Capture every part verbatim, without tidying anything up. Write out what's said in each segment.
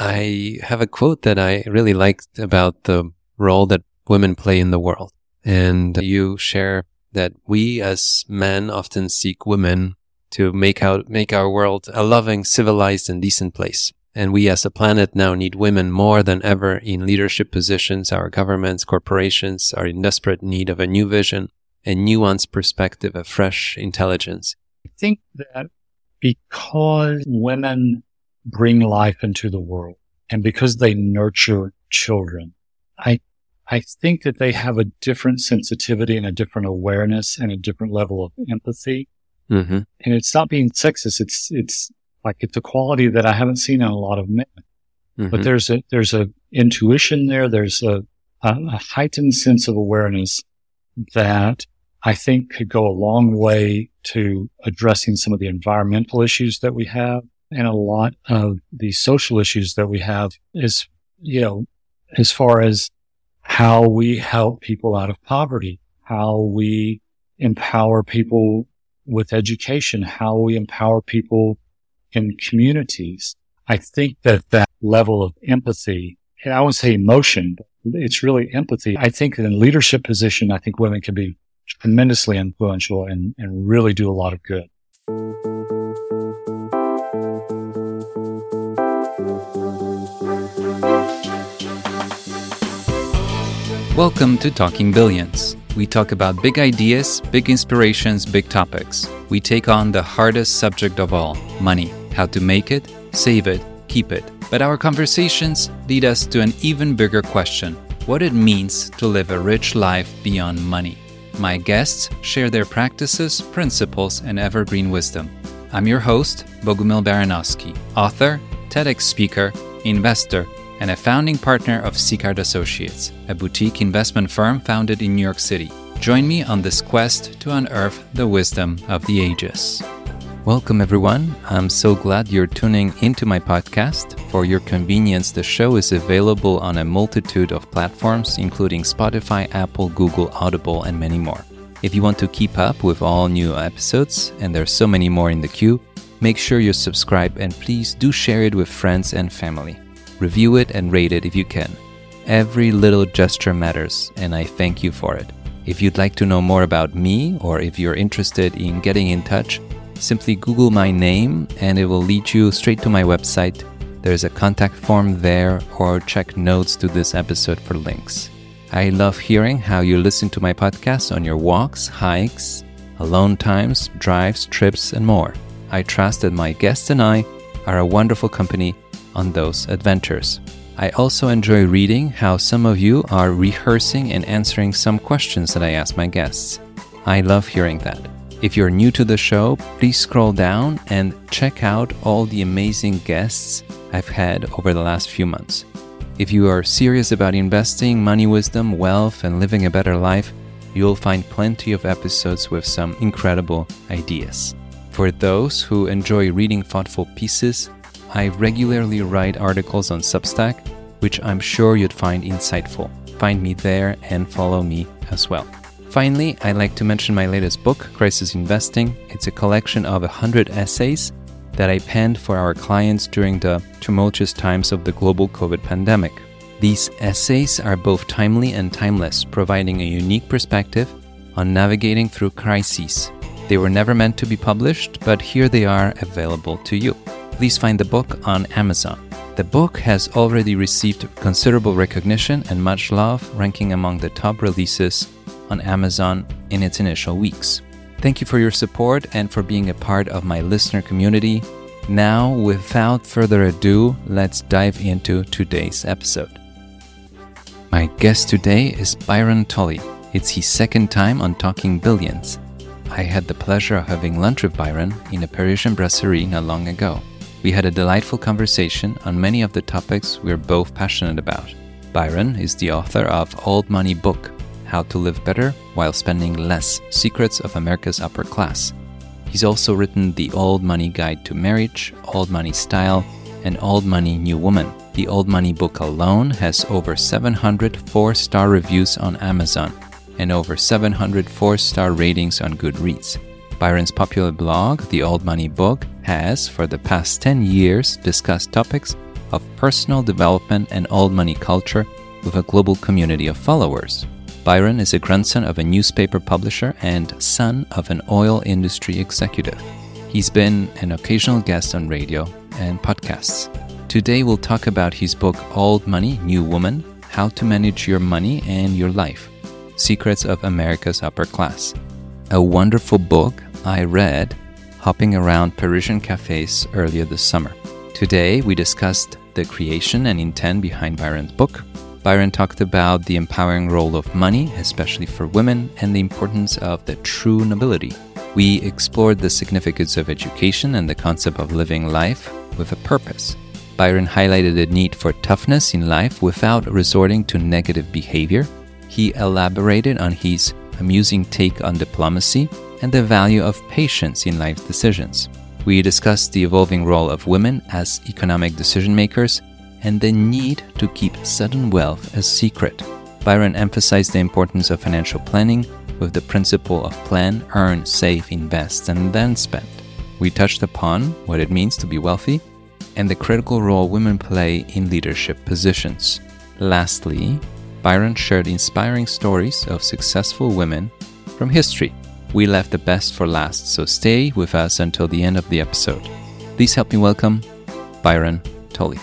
I have a quote that I really liked about the role that women play in the world. And you share that we as men often seek women to make out, make our world a loving, civilized, and decent place. And we as a planet now need women more than ever in leadership positions. Our governments, corporations are in desperate need of a new vision, a nuanced perspective, a fresh intelligence. I think that because women bring life into the world and because they nurture children, I I think that they have a different sensitivity and a different awareness and a different level of empathy. Mm-hmm. And it's not being sexist. It's, it's like, it's a quality that I haven't seen in a lot of men, mm-hmm. but there's a, there's a intuition there. There's a, a, a heightened sense of awareness that I think could go a long way to addressing some of the environmental issues that we have and a lot of the social issues that we have is, you know, as far as how we help people out of poverty, how we empower people with education, how we empower people in communities. I think that that level of empathy, and I wouldn't say emotion, but it's really empathy. I think in leadership position, I think women can be tremendously influential and, and really do a lot of good. Welcome to Talking Billions. We talk about big ideas, big inspirations, big topics. We take on the hardest subject of all, money. How to make it, save it, keep it. But our conversations lead us to an even bigger question, what it means to live a rich life beyond money. My guests share their practices, principles, and evergreen wisdom. I'm your host, Bogumil Baranowski, author, TEDx speaker, investor, and a founding partner of Seacard Associates, a boutique investment firm founded in New York City. Join me on this quest to unearth the wisdom of the ages. Welcome, everyone. I'm so glad you're tuning into my podcast. For your convenience, the show is available on a multitude of platforms, including Spotify, Apple, Google, Audible, and many more. If you want to keep up with all new episodes, and there's so many more in the queue, make sure you subscribe and please do share it with friends and family. Review it and rate it if you can. Every little gesture matters, and I thank you for it. If you'd like to know more about me, or if you're interested in getting in touch, simply Google my name and it will lead you straight to my website. There's a contact form there, or check notes to this episode for links. I love hearing how you listen to my podcast on your walks, hikes, alone times, drives, trips, and more. I trust that my guests and I are a wonderful company on those adventures. I also enjoy reading how some of you are rehearsing and answering some questions that I ask my guests. I love hearing that. If you're new to the show, please scroll down and check out all the amazing guests I've had over the last few months. If you are serious about investing, money wisdom, wealth, and living a better life, you'll find plenty of episodes with some incredible ideas. For those who enjoy reading thoughtful pieces, I regularly write articles on Substack, which I'm sure you'd find insightful. Find me there and follow me as well. Finally, I'd like to mention my latest book, Crisis Investing. It's a collection of one hundred essays that I penned for our clients during the tumultuous times of the global COVID pandemic. These essays are both timely and timeless, providing a unique perspective on navigating through crises. They were never meant to be published, but here they are available to you. Please find the book on Amazon. The book has already received considerable recognition and much love, ranking among the top releases on Amazon in its initial weeks. Thank you for your support and for being a part of my listener community. Now, without further ado, let's dive into today's episode. My guest today is Byron Tully. It's his second time on Talking Billions. I had the pleasure of having lunch with Byron in a Parisian brasserie not long ago. We had a delightful conversation on many of the topics we're both passionate about. Byron is the author of Old Money Book, How to Live Better While Spending Less, Secrets of America's Upper Class. He's also written The Old Money Guide to Marriage, Old Money Style, and Old Money New Woman. The Old Money Book alone has over seven hundred four-star reviews on Amazon and over seven hundred four-star ratings on Goodreads. Byron's popular blog, The Old Money Book, has, for the past ten years, discussed topics of personal development and old money culture with a global community of followers. Byron is a grandson of a newspaper publisher and son of an oil industry executive. He's been an occasional guest on radio and podcasts. Today we'll talk about his book Old Money, New Woman, How to Manage Your Money and Your Life, Secrets of America's Upper Class. A wonderful book I read hopping around Parisian cafes earlier this summer. Today we discussed the creation and intent behind Byron's book. Byron talked about the empowering role of money, especially for women, and the importance of the true nobility. We explored the significance of education and the concept of living life with a purpose. Byron highlighted the need for toughness in life without resorting to negative behavior. He elaborated on his amusing take on diplomacy and the value of patience in life decisions. We discussed the evolving role of women as economic decision makers and the need to keep sudden wealth a secret. Byron emphasized the importance of financial planning with the principle of plan, earn, save, invest, and then spend. We touched upon what it means to be wealthy and the critical role women play in leadership positions. Lastly, Byron shared inspiring stories of successful women from history. We left the best for last, so stay with us until the end of the episode. Please help me welcome Byron Tully.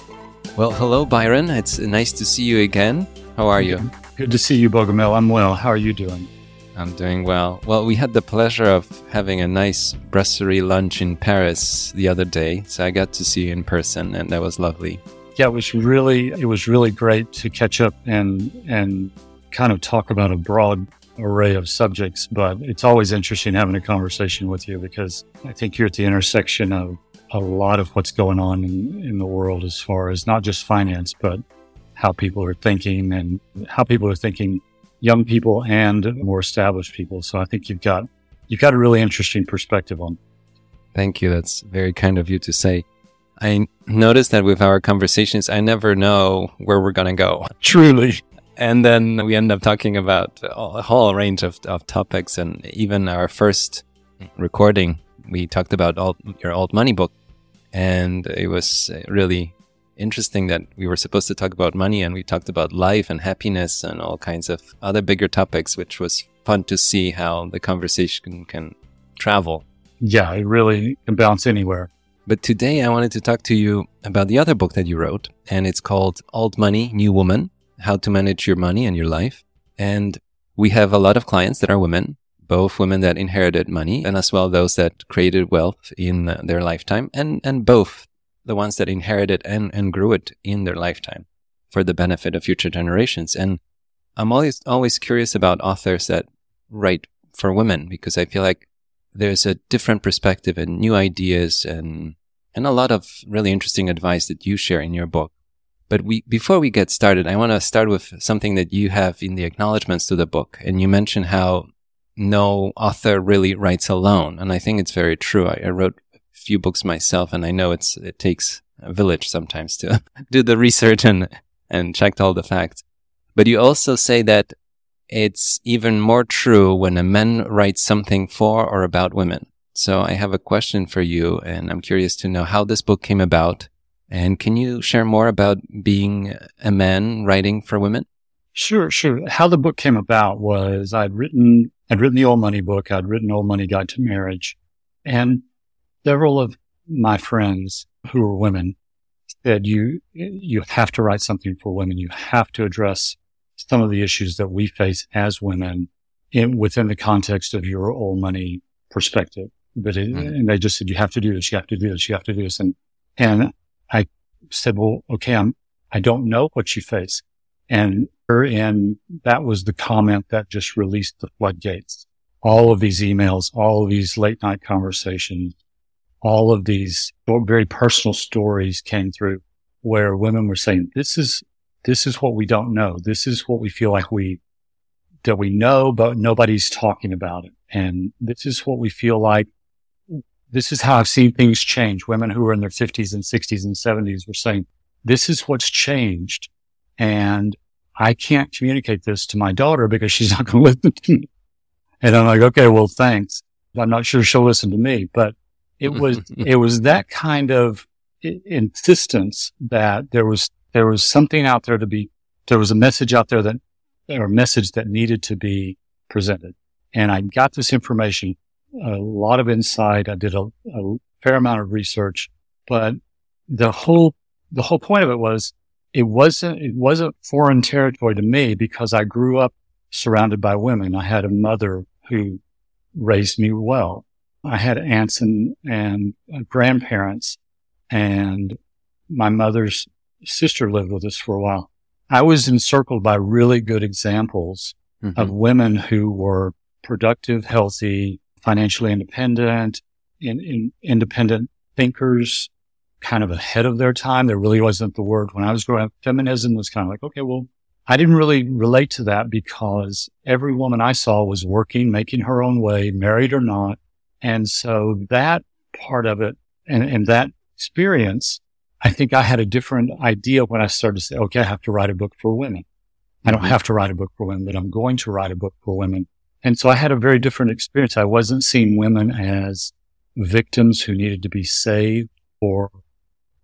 Well, hello, Byron. It's nice to see you again. How are you? Good to see you, Bogumil. I'm well. How are you doing? I'm doing well. Well, we had the pleasure of having a nice brasserie lunch in Paris the other day, so I got to see you in person, and that was lovely. Yeah, it was really it was really great to catch up and and kind of talk about a broad array of subjects, but it's always interesting having a conversation with you because I think you're at the intersection of a lot of what's going on in, in the world as far as not just finance, but how people are thinking and how people are thinking, young people and more established people. So I think you've got you've got a really interesting perspective on it. Thank you. That's very kind of you to say. I noticed that with our conversations, I never know where we're going to go. Truly. And then we end up talking about a whole range of, of topics. And even our first recording, we talked about old, your Old Money book. And it was really interesting that we were supposed to talk about money and we talked about life and happiness and all kinds of other bigger topics, which was fun to see how the conversation can travel. Yeah, it really can bounce anywhere. But today I wanted to talk to you about the other book that you wrote, and it's called Old Money, New Woman, How to Manage Your Money and Your Life. And we have a lot of clients that are women, both women that inherited money and as well those that created wealth in their lifetime, and, and both the ones that inherited and, and grew it in their lifetime for the benefit of future generations. And I'm always always curious about authors that write for women because I feel like there's a different perspective and new ideas and and a lot of really interesting advice that you share in your book. But we before we get started, I want to start with something that you have in the acknowledgments to the book. And you mentioned how no author really writes alone. And I think it's very true. I, I wrote a few books myself, and I know it's it takes a village sometimes to do the research and, and check all the facts. But you also say that it's even more true when a man writes something for or about women. So I have a question for you, and I'm curious to know how this book came about. And can you share more about being a man writing for women? Sure, sure. How the book came about was I'd written I'd written the Old Money book. I'd written Old Money Guide to Marriage. And several of my friends who were women said, you you have to write something for women. You have to address some of the issues that we face as women in, within the context of your old money perspective. But it, mm-hmm. And they just said, you have to do this, you have to do this, you have to do this. And, and I said, well, okay, I'm, I don't know what you face. And, and that was the comment that just released the floodgates. All of these emails, all of these late night conversations, all of these very personal stories came through where women were saying, this is, This is what we don't know. This is what we feel like we, that we know, but nobody's talking about it. And this is what we feel like. This is how I've seen things change. Women who were in their fifties and sixties and seventies were saying, this is what's changed. And I can't communicate this to my daughter because she's not going to listen to me. And I'm like, okay, well, thanks. I'm not sure she'll listen to me, but it was, it was that kind of insistence that there was there was something out there to be, there was a message out there that, or a message that needed to be presented. And I got this information, a lot of insight. I did a, a fair amount of research, but the whole the whole point of it was it wasn't it wasn't foreign territory to me because I grew up surrounded by women. I had a mother who raised me well. I had aunts and, and grandparents, and my mother's sister lived with us for a while. I was encircled by really good examples mm-hmm. of women who were productive, healthy, financially independent, in, in, independent thinkers, kind of ahead of their time. There really wasn't the word. When I was growing up, feminism was kind of like, okay, well, I didn't really relate to that because every woman I saw was working, making her own way, married or not. And so that part of it and, and that experience, I think I had a different idea when I started to say, okay, I have to write a book for women. I don't have to write a book for women, but I'm going to write a book for women. And so I had a very different experience. I wasn't seeing women as victims who needed to be saved or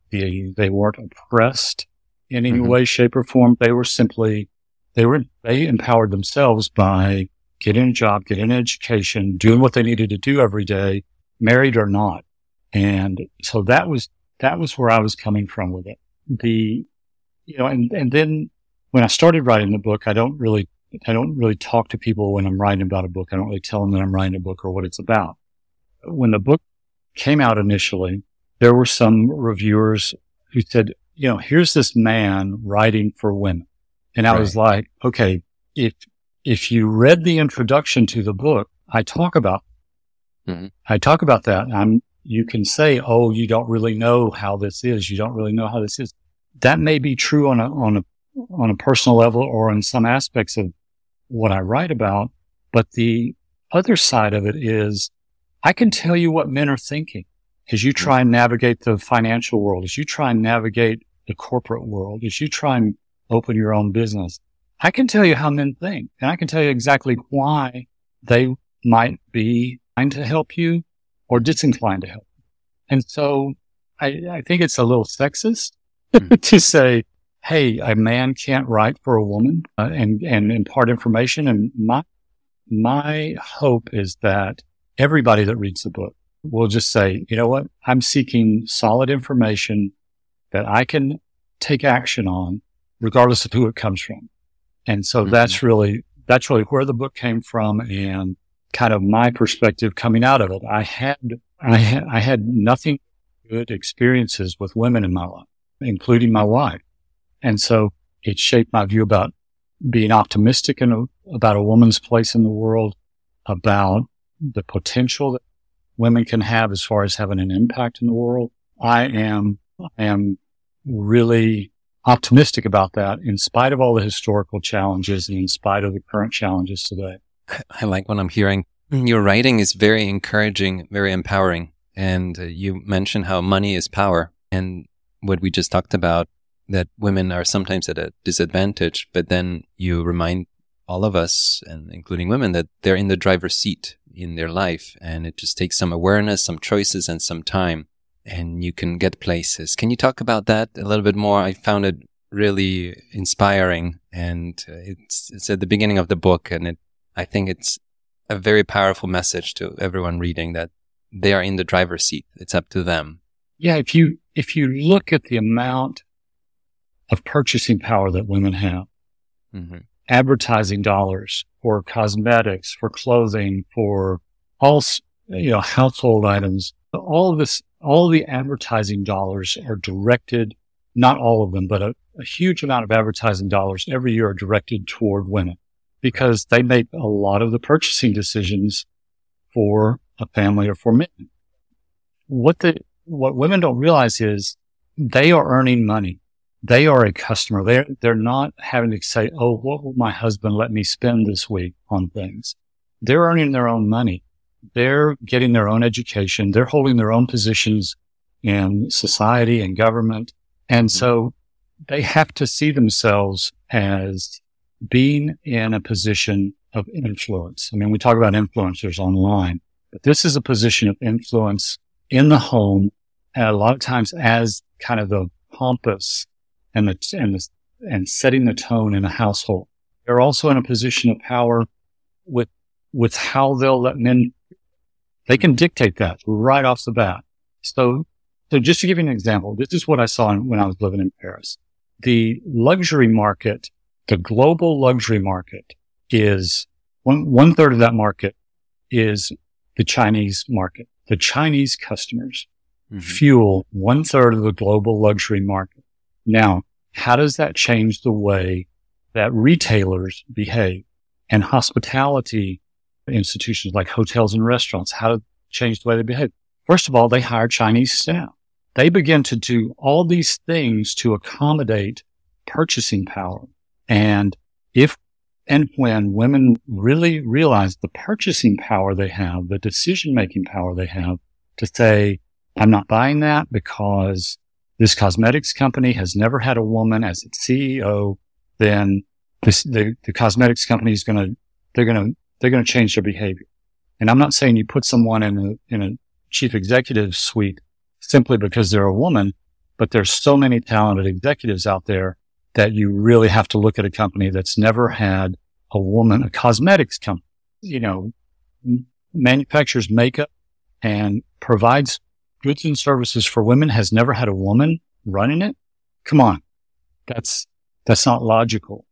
the, they weren't oppressed in any mm-hmm. way, shape, or form. They were simply, they were, they empowered themselves by getting a job, getting an education, doing what they needed to do every day, married or not. And so that was, that was where I was coming from with it. The, you know, and, and then when I started writing the book, I don't really, I don't really talk to people when I'm writing about a book. I don't really tell them that I'm writing a book or what it's about. When the book came out initially, there were some reviewers who said, you know, here's this man writing for women. And I right. was like, okay, if, If you read the introduction to the book, I talk about, mm-hmm. I talk about that. I'm, you can say, oh, you don't really know how this is. You don't really know how this is. That may be true on a, on a, on a personal level or in some aspects of what I write about. But the other side of it is I can tell you what men are thinking as you try and navigate the financial world, as you try and navigate the corporate world, as you try and open your own business. I can tell you how men think, and I can tell you exactly why they might be inclined to help you or disinclined to help you. And so I, I think it's a little sexist to say, hey, a man can't write for a woman uh, and, and impart information. And my, my hope is that everybody that reads the book will just say, you know what? I'm seeking solid information that I can take action on regardless of who it comes from. And so mm-hmm. that's really, that's really where the book came from and kind of my perspective coming out of it. I had, I had, I had nothing good experiences with women in my life, including my wife. And so it shaped my view about being optimistic and uh, about a woman's place in the world, about the potential that women can have as far as having an impact in the world. I am, I am really optimistic about that in spite of all the historical challenges and in spite of the current challenges today. I like what I'm hearing. Your writing is very encouraging, very empowering. And uh, you mentioned how money is power and what we just talked about, that women are sometimes at a disadvantage, but then you remind all of us, and including women, that they're in the driver's seat in their life. And it just takes some awareness, some choices, and some time. And you can get places. Can you talk about that a little bit more? I found it really inspiring, and it's it's at the beginning of the book, and it I think it's a very powerful message to everyone reading that they are in the driver's seat. It's up to them. Yeah, if you if you look at the amount of purchasing power that women have, mm-hmm. advertising dollars for cosmetics, for clothing, for all you know household items, all of this. All the advertising dollars are directed, not all of them, but a, a huge amount of advertising dollars every year are directed toward women because they make a lot of the purchasing decisions for a family or for men. What the, what women don't realize is they are earning money. They are a customer. They're, they're not having to say, oh, what will my husband let me spend this week on things? They're earning their own money. They're getting their own education. They're holding their own positions in society and government. And so they have to see themselves as being in a position of influence. I mean, we talk about influencers online, but this is a position of influence in the home And a lot of times as kind of the pompous and the, and the, and setting the tone in a household. They're also in a position of power with, with how they'll let men, they can dictate that right off the bat. So, so just to give you an example, this is what I saw when I was living in Paris. The luxury market, the global luxury market is one, one third of that market is the Chinese market. The Chinese customers mm-hmm. fuel one third of the global luxury market. Now, how does that change the way that retailers behave and hospitality institutions like hotels and restaurants? How to change the way they behave? First of all, they hire Chinese staff. They begin to do all these things to accommodate purchasing power. And if and when women really realize the purchasing power they have, the decision-making power they have to say, I'm not buying that because this cosmetics company has never had a woman as its C E O, then this, the, the cosmetics company is going to, they're going to, they're going to change their behavior. And I'm not saying you put someone in a, in a chief executive suite simply because they're a woman, but there's so many talented executives out there that you really have to look at a company that's never had a woman, a cosmetics company, you know, manufactures makeup and provides goods and services for women, has never had a woman running it. Come on. That's, that's not logical.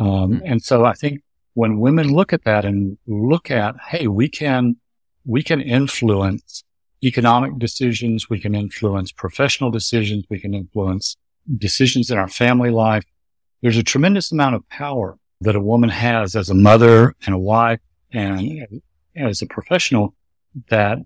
Um, and so I think when women look at that and look at, hey, we can, we can influence economic decisions. We can influence professional decisions. We can influence decisions in our family life. There's a tremendous amount of power that a woman has as a mother and a wife and as a professional that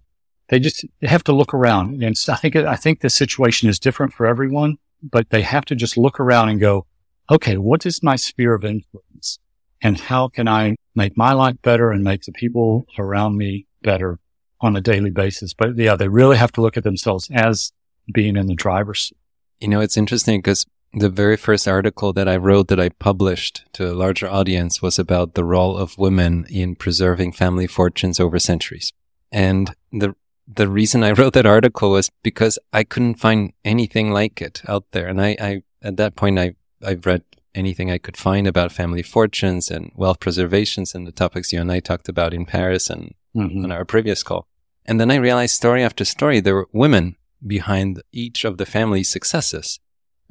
They just they have to look around. And I think, I think the situation is different for everyone, but they have to just look around and go, okay, what is my sphere of influence and how can I make my life better and make the people around me better on a daily basis? But yeah, they really have to look at themselves as being in the driver's seat. You know, it's interesting because the very first article that I wrote that I published to a larger audience was about the role of women in preserving family fortunes over centuries. And the The reason I wrote that article was because I couldn't find anything like it out there. And I, I at that point, I, I've read anything I could find about family fortunes and wealth preservations and the topics you and I talked about in Paris and mm-hmm. on our previous call. And then I realized story after story, there were women behind each of the family's successes.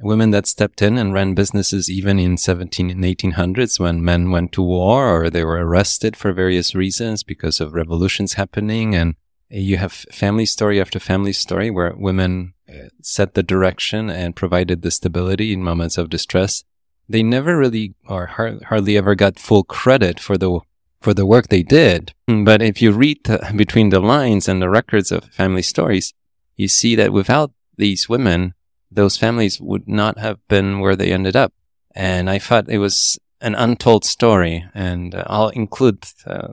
Women that stepped in and ran businesses even in seventeen and eighteen hundreds when men went to war or they were arrested for various reasons because of revolutions happening. And you have family story after family story where women set the direction and provided the stability in moments of distress. They never really or hardly ever got full credit for the for the work they did. But if you read the, between the lines and the records of family stories, you see that without these women, those families would not have been where they ended up. And I thought it was an untold story. And I'll include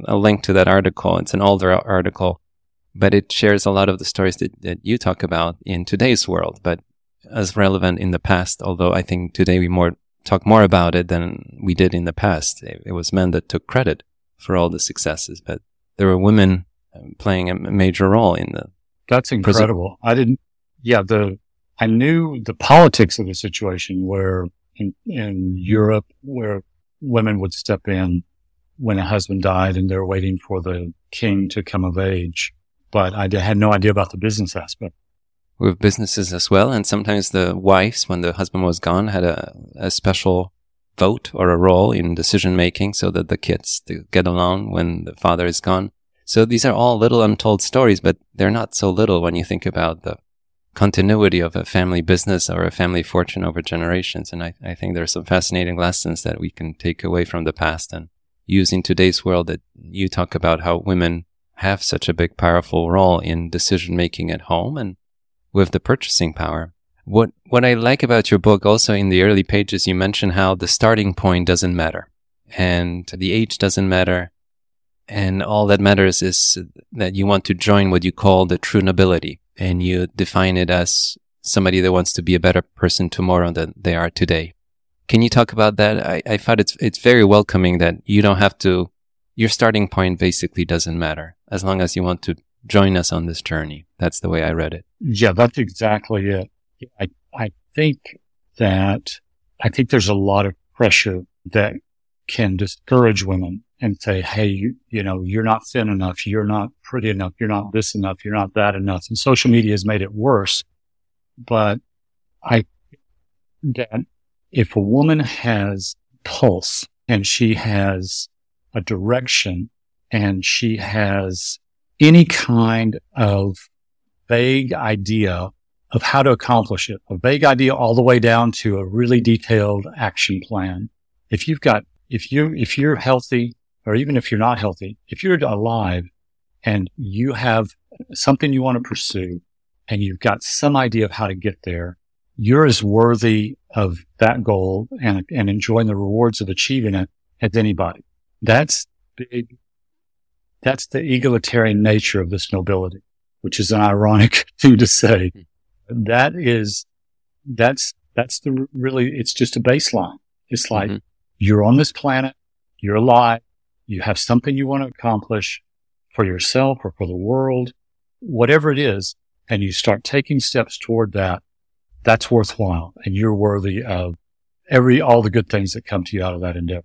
a link to that article. It's an older article. But it shares a lot of the stories that, that you talk about in today's world, but as relevant in the past, although I think today we more talk more about it than we did in the past. It, it was men that took credit for all the successes, but there were women playing a major role in the... That's incredible. Pres- I didn't... Yeah, the I knew the politics of the situation where in, in Europe, where women would step in when a husband died and they're waiting for the king to come of age. But I had no idea about the business aspect. With businesses as well, and sometimes the wives, when the husband was gone, had a, a special vote or a role in decision-making so that the kids get along when the father is gone. So these are all little untold stories, but they're not so little when you think about the continuity of a family business or a family fortune over generations. And I, I think there are some fascinating lessons that we can take away from the past and use in today's world that you talk about how women have such a big, powerful role in decision-making at home and with the purchasing power. What what I like about your book also in the early pages, you mention how the starting point doesn't matter and the age doesn't matter. And all that matters is that you want to join what you call the true nobility. And you define it as somebody that wants to be a better person tomorrow than they are today. Can you talk about that? I, I thought it's it's very welcoming that you don't have to. Your starting point basically doesn't matter as long as you want to join us on this journey. That's the way I read it. Yeah, that's exactly it. I I think that I think there's a lot of pressure that can discourage women and say, hey, you, you know, you're not thin enough, you're not pretty enough, you're not this enough, you're not that enough. And social media has made it worse. But I think that if a woman has pulse and she has a direction and she has any kind of vague idea of how to accomplish it, a vague idea all the way down to a really detailed action plan. If you've got, if you, if you're healthy, or even if you're not healthy, if you're alive and you have something you want to pursue and you've got some idea of how to get there, you're as worthy of that goal and, and enjoying the rewards of achieving it as anybody. That's big. That's the egalitarian nature of this nobility, which is an ironic thing to say. That is, that's, that's the really, it's just a baseline. It's like, mm-hmm. You're on this planet, you're alive, you have something you want to accomplish for yourself or for the world, whatever it is, and you start taking steps toward that, that's worthwhile, and you're worthy of every, all the good things that come to you out of that endeavor.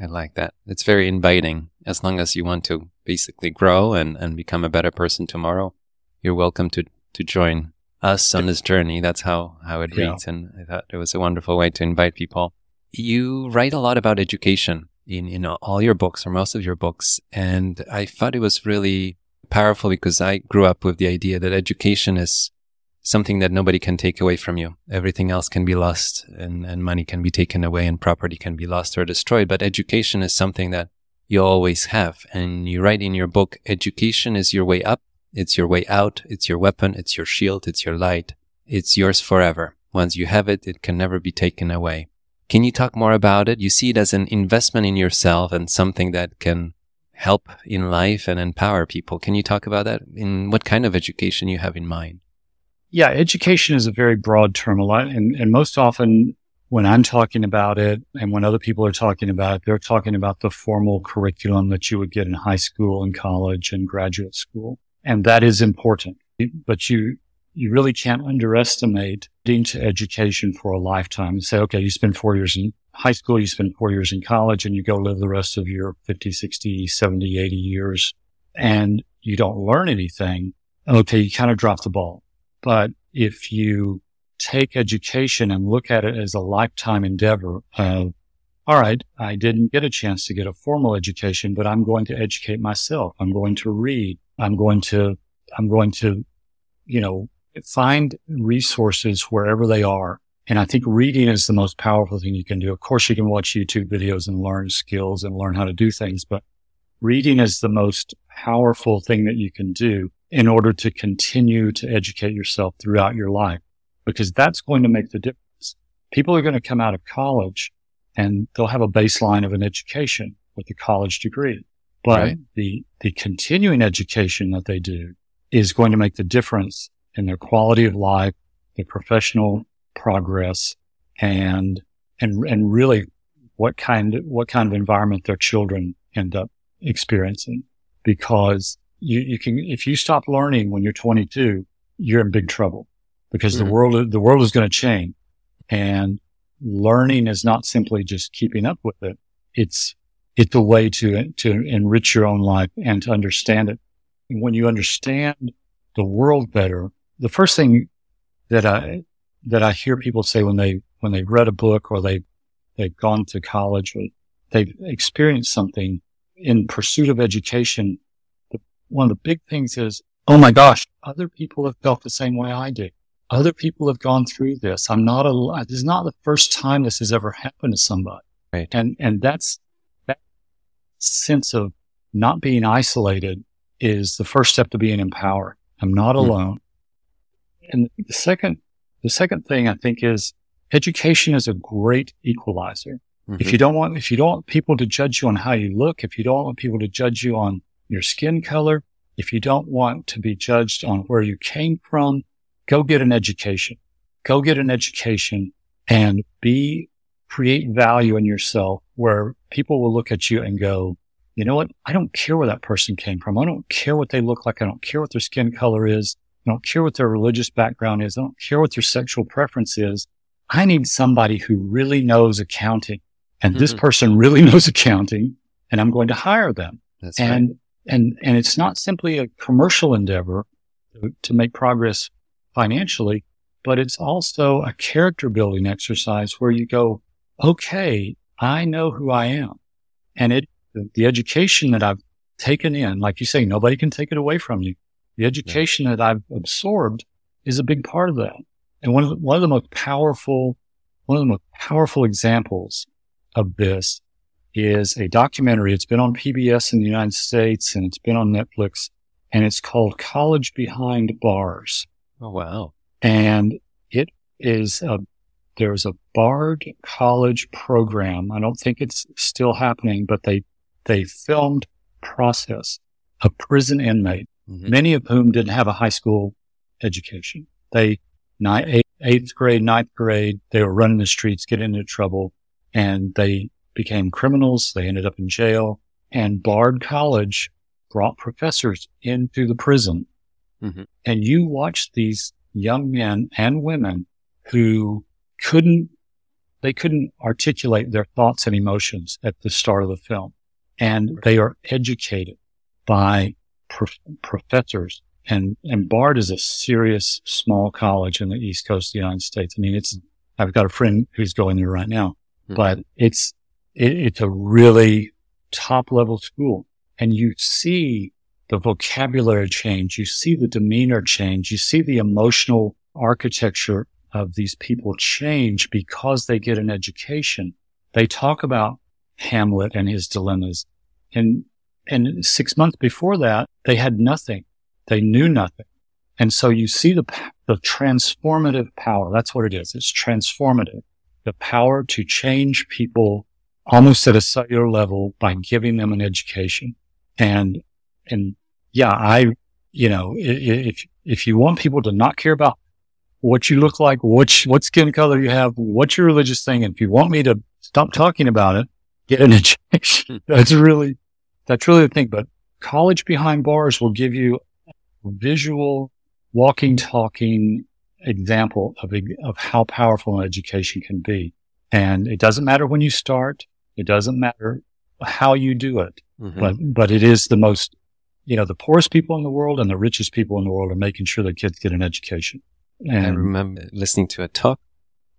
I like that. It's very inviting. As long as you want to basically grow and, and become a better person tomorrow, you're welcome to, to join us on this journey. That's how, how it reads. Yeah. And I thought it was a wonderful way to invite people. You write a lot about education in, in all your books or most of your books. And I thought it was really powerful because I grew up with the idea that education is something that nobody can take away from you. Everything else can be lost and, and money can be taken away and property can be lost or destroyed. But education is something that you always have. And you write in your book, education is your way up. It's your way out. It's your weapon. It's your shield. It's your light. It's yours forever. Once you have it, it can never be taken away. Can you talk more about it? You see it as an investment in yourself and something that can help in life and empower people. Can you talk about that? In what kind of education you have in mind? Yeah, education is a very broad term a lot. And, and most often when I'm talking about it and when other people are talking about it, they're talking about the formal curriculum that you would get in high school and college and graduate school. And that is important. But you, you really can't underestimate into education for a lifetime and say, okay, you spend four years in high school, you spend four years in college, and you go live the rest of your fifty, sixty, seventy, eighty years, and you don't learn anything. Okay, you kind of drop the ball. But if you take education and look at it as a lifetime endeavor of, all right, I didn't get a chance to get a formal education, but I'm going to educate myself. I'm going to read. I'm going to, I'm going to, you know, find resources wherever they are. And I think reading is the most powerful thing you can do. Of course, you can watch YouTube videos and learn skills and learn how to do things, but reading is the most powerful thing that you can do in order to continue to educate yourself throughout your life, because that's going to make the difference. People are going to come out of college and they'll have a baseline of an education with a college degree. But right. the, the continuing education that they do is going to make the difference in their quality of life, their professional progress, and, and, and really what kind, what kind of environment their children end up experiencing. Because you, you can, if you stop learning when you're twenty-two, you're in big trouble, because mm-hmm. the world, the world is going to change, and learning is not simply just keeping up with it. It's, It's a way to to enrich your own life and to understand it. And when you understand the world better, the first thing that I that I hear people say when they when they've read a book or they they've gone to college or they've experienced something in pursuit of education, the, one of the big things is, oh my gosh, other people have felt the same way I do. Other people have gone through this. I'm not a. This is not the first time this has ever happened to somebody. Right. And and that's. Sense of not being isolated is the first step to being empowered. I'm not alone. Mm-hmm. And the second, the second thing I think is education is a great equalizer. Mm-hmm. If you don't want, if you don't want people to judge you on how you look, if you don't want people to judge you on your skin color, if you don't want to be judged on where you came from, go get an education. Go get an education and be, create value in yourself where people will look at you and go, you know what? I don't care where that person came from. I don't care what they look like. I don't care what their skin color is. I don't care what their religious background is. I don't care what their sexual preference is. I need somebody who really knows accounting. And mm-hmm. this person really knows accounting, and I'm going to hire them. That's and, right. and, and it's not simply a commercial endeavor to, to make progress financially, but it's also a character building exercise where you go, okay, I know who I am. And it, the education that I've taken in, like you say, nobody can take it away from you. The education yeah. that I've absorbed is a big part of that. And one of the, one of the most powerful, one of the most powerful examples of this is a documentary. It's been on P B S in the United States and it's been on Netflix, and it's called College Behind Bars. Oh, wow. And it is a, there's a Bard College program. I don't think it's still happening, but they, they filmed the process of prison inmates, mm-hmm. many of whom didn't have a high school education. They, ni- eighth grade, ninth grade, they were running the streets, getting into trouble. And they became criminals. They ended up in jail. And Bard College brought professors into the prison. Mm-hmm. And you watch these young men and women who couldn't, they couldn't articulate their thoughts and emotions at the start of the film. And they are educated by prof- professors. And, and Bard is a serious small college in the East Coast of the United States. I mean, it's, I've got a friend who's going there right now. But it's, it, it's a really top level school, and you see the vocabulary change. You see the demeanor change. You see the emotional architecture of these people change because they get an education. They talk about Hamlet and his dilemmas. And, and six months before that, they had nothing. They knew nothing. And so you see the, the transformative power. That's what it is. It's transformative. The power to change people almost at a cellular level by giving them an education. And, and yeah, I, you know, if, if you want people to not care about what you look like, what, what skin color you have, what's your religious thing, and if you want me to stop talking about it, get an education. That's really, that's really the thing. But College Behind Bars will give you a visual, walking, talking example of of how powerful an education can be. And it doesn't matter when you start. It doesn't matter how you do it. Mm-hmm. But, but it is the most, you know, the poorest people in the world and the richest people in the world are making sure their kids get an education. And I remember listening to a talk,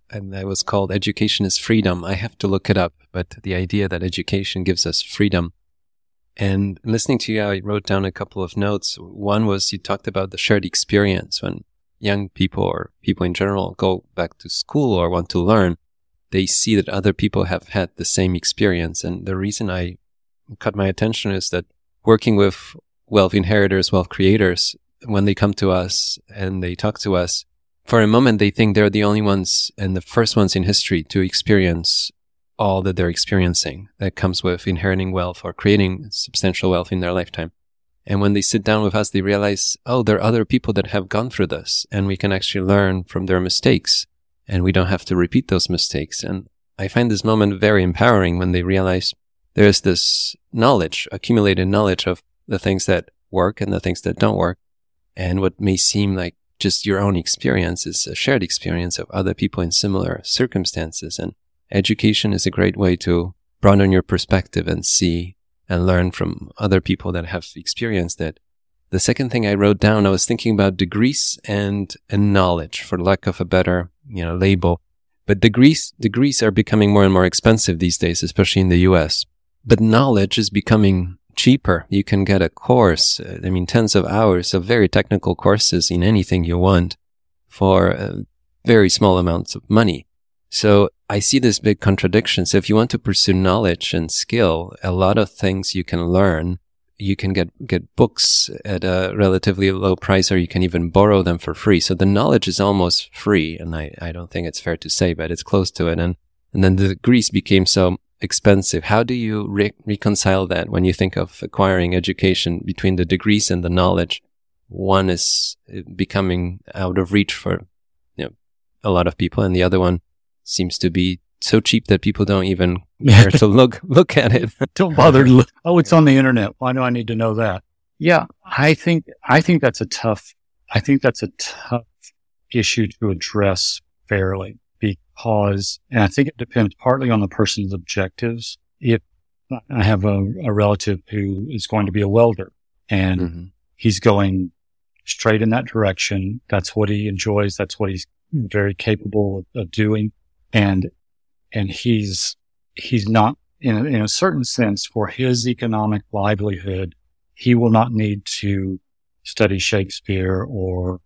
and that was called Education is Freedom. I have to look it up, but the idea that education gives us freedom. And listening to you, I wrote down a couple of notes. One was you talked about the shared experience. When young people or people in general go back to school or want to learn, they see that other people have had the same experience. And the reason I caught my attention is that working with wealth inheritors, wealth creators, when they come to us and they talk to us, for a moment, they think they're the only ones and the first ones in history to experience all that they're experiencing that comes with inheriting wealth or creating substantial wealth in their lifetime. And when they sit down with us, they realize, oh, there are other people that have gone through this, and we can actually learn from their mistakes, and we don't have to repeat those mistakes. And I find this moment very empowering when they realize there's this knowledge, accumulated knowledge of the things that work and the things that don't work. And what may seem like just your own experience is a shared experience of other people in similar circumstances. And education is a great way to broaden your perspective and see and learn from other people that have experienced it. The second thing I wrote down, I was thinking about degrees and, and knowledge, for lack of a better, you know, label. But degrees, degrees are becoming more and more expensive these days, especially in the U S. But knowledge is becoming cheaper. You can get a course, I mean, tens of hours of very technical courses in anything you want for uh, very small amounts of money. So I see this big contradiction. So if you want to pursue knowledge and skill, a lot of things you can learn. You can get, get books at a relatively low price, or you can even borrow them for free. So the knowledge is almost free. And I, I don't think it's fair to say, but it's close to it. And, and then the degrees became so expensive. How do you re- reconcile that when you think of acquiring education between the degrees and the knowledge? One is becoming out of reach for, you know, a lot of people, and the other one seems to be so cheap that people don't even care to look look at it. Don't bother to look. Oh, it's on the internet. Why do I need to know that? Yeah, I think I think that's a tough I think that's a tough issue to address fairly, because, and I think it depends partly on the person's objectives. If I have a, a relative who is going to be a welder, and mm-hmm. he's going straight in that direction, that's what he enjoys, that's what he's very capable of, of doing, and and he's he's not in a, in a certain sense, for his economic livelihood, he will not need to study Shakespeare or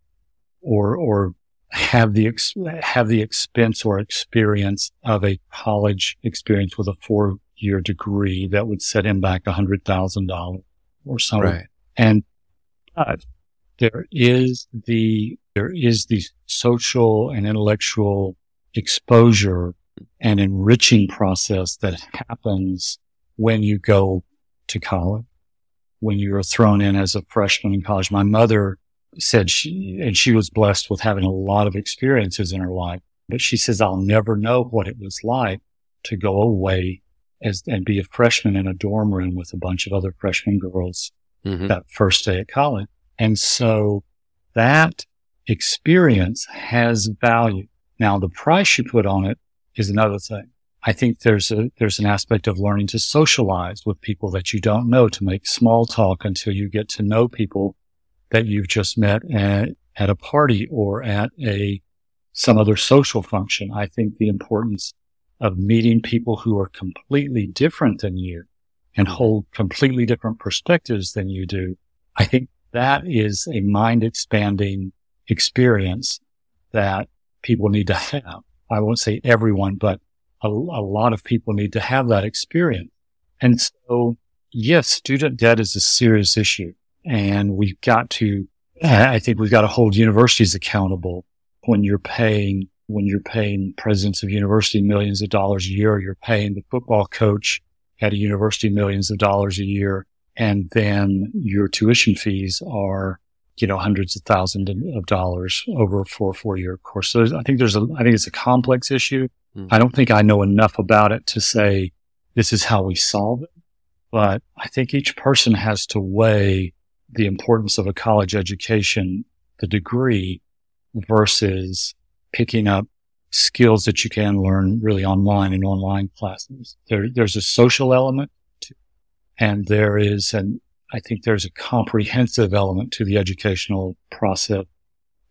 or or have the ex- have the expense or experience of a college experience with a four year degree that would set him back a hundred thousand dollars or something. Right. And uh, there is the there is the social and intellectual exposure and enriching process that happens when you go to college, when you are thrown in as a freshman in college. My mother said she, and she was blessed with having a lot of experiences in her life, but she says, I'll never know what it was like to go away as, and be a freshman in a dorm room with a bunch of other freshman girls mm-hmm. that first day at college. And so that experience has value. Now, the price you put on it is another thing. I think there's a, there's an aspect of learning to socialize with people that you don't know, to make small talk until you get to know people that you've just met at, at a party or at a, some other social function. I think the importance of meeting people who are completely different than you and hold completely different perspectives than you do. I think that is a mind expanding experience that people need to have. I won't say everyone, but a, a lot of people need to have that experience. And so, yes, student debt is a serious issue. And we've got to, I think we've got to hold universities accountable. When you're paying, when you're paying presidents of university millions of dollars a year, you're paying the football coach at a university millions of dollars a year. And then your tuition fees are, you know, hundreds of thousands of dollars over a four, four year course. So I think there's a, I think it's a complex issue. Mm-hmm. I don't think I know enough about it to say this is how we solve it, but I think each person has to weigh the importance of a college education, the degree, versus picking up skills that you can learn really online in online classes. There, there's a social element to, and there is an, I think there's a comprehensive element to the educational process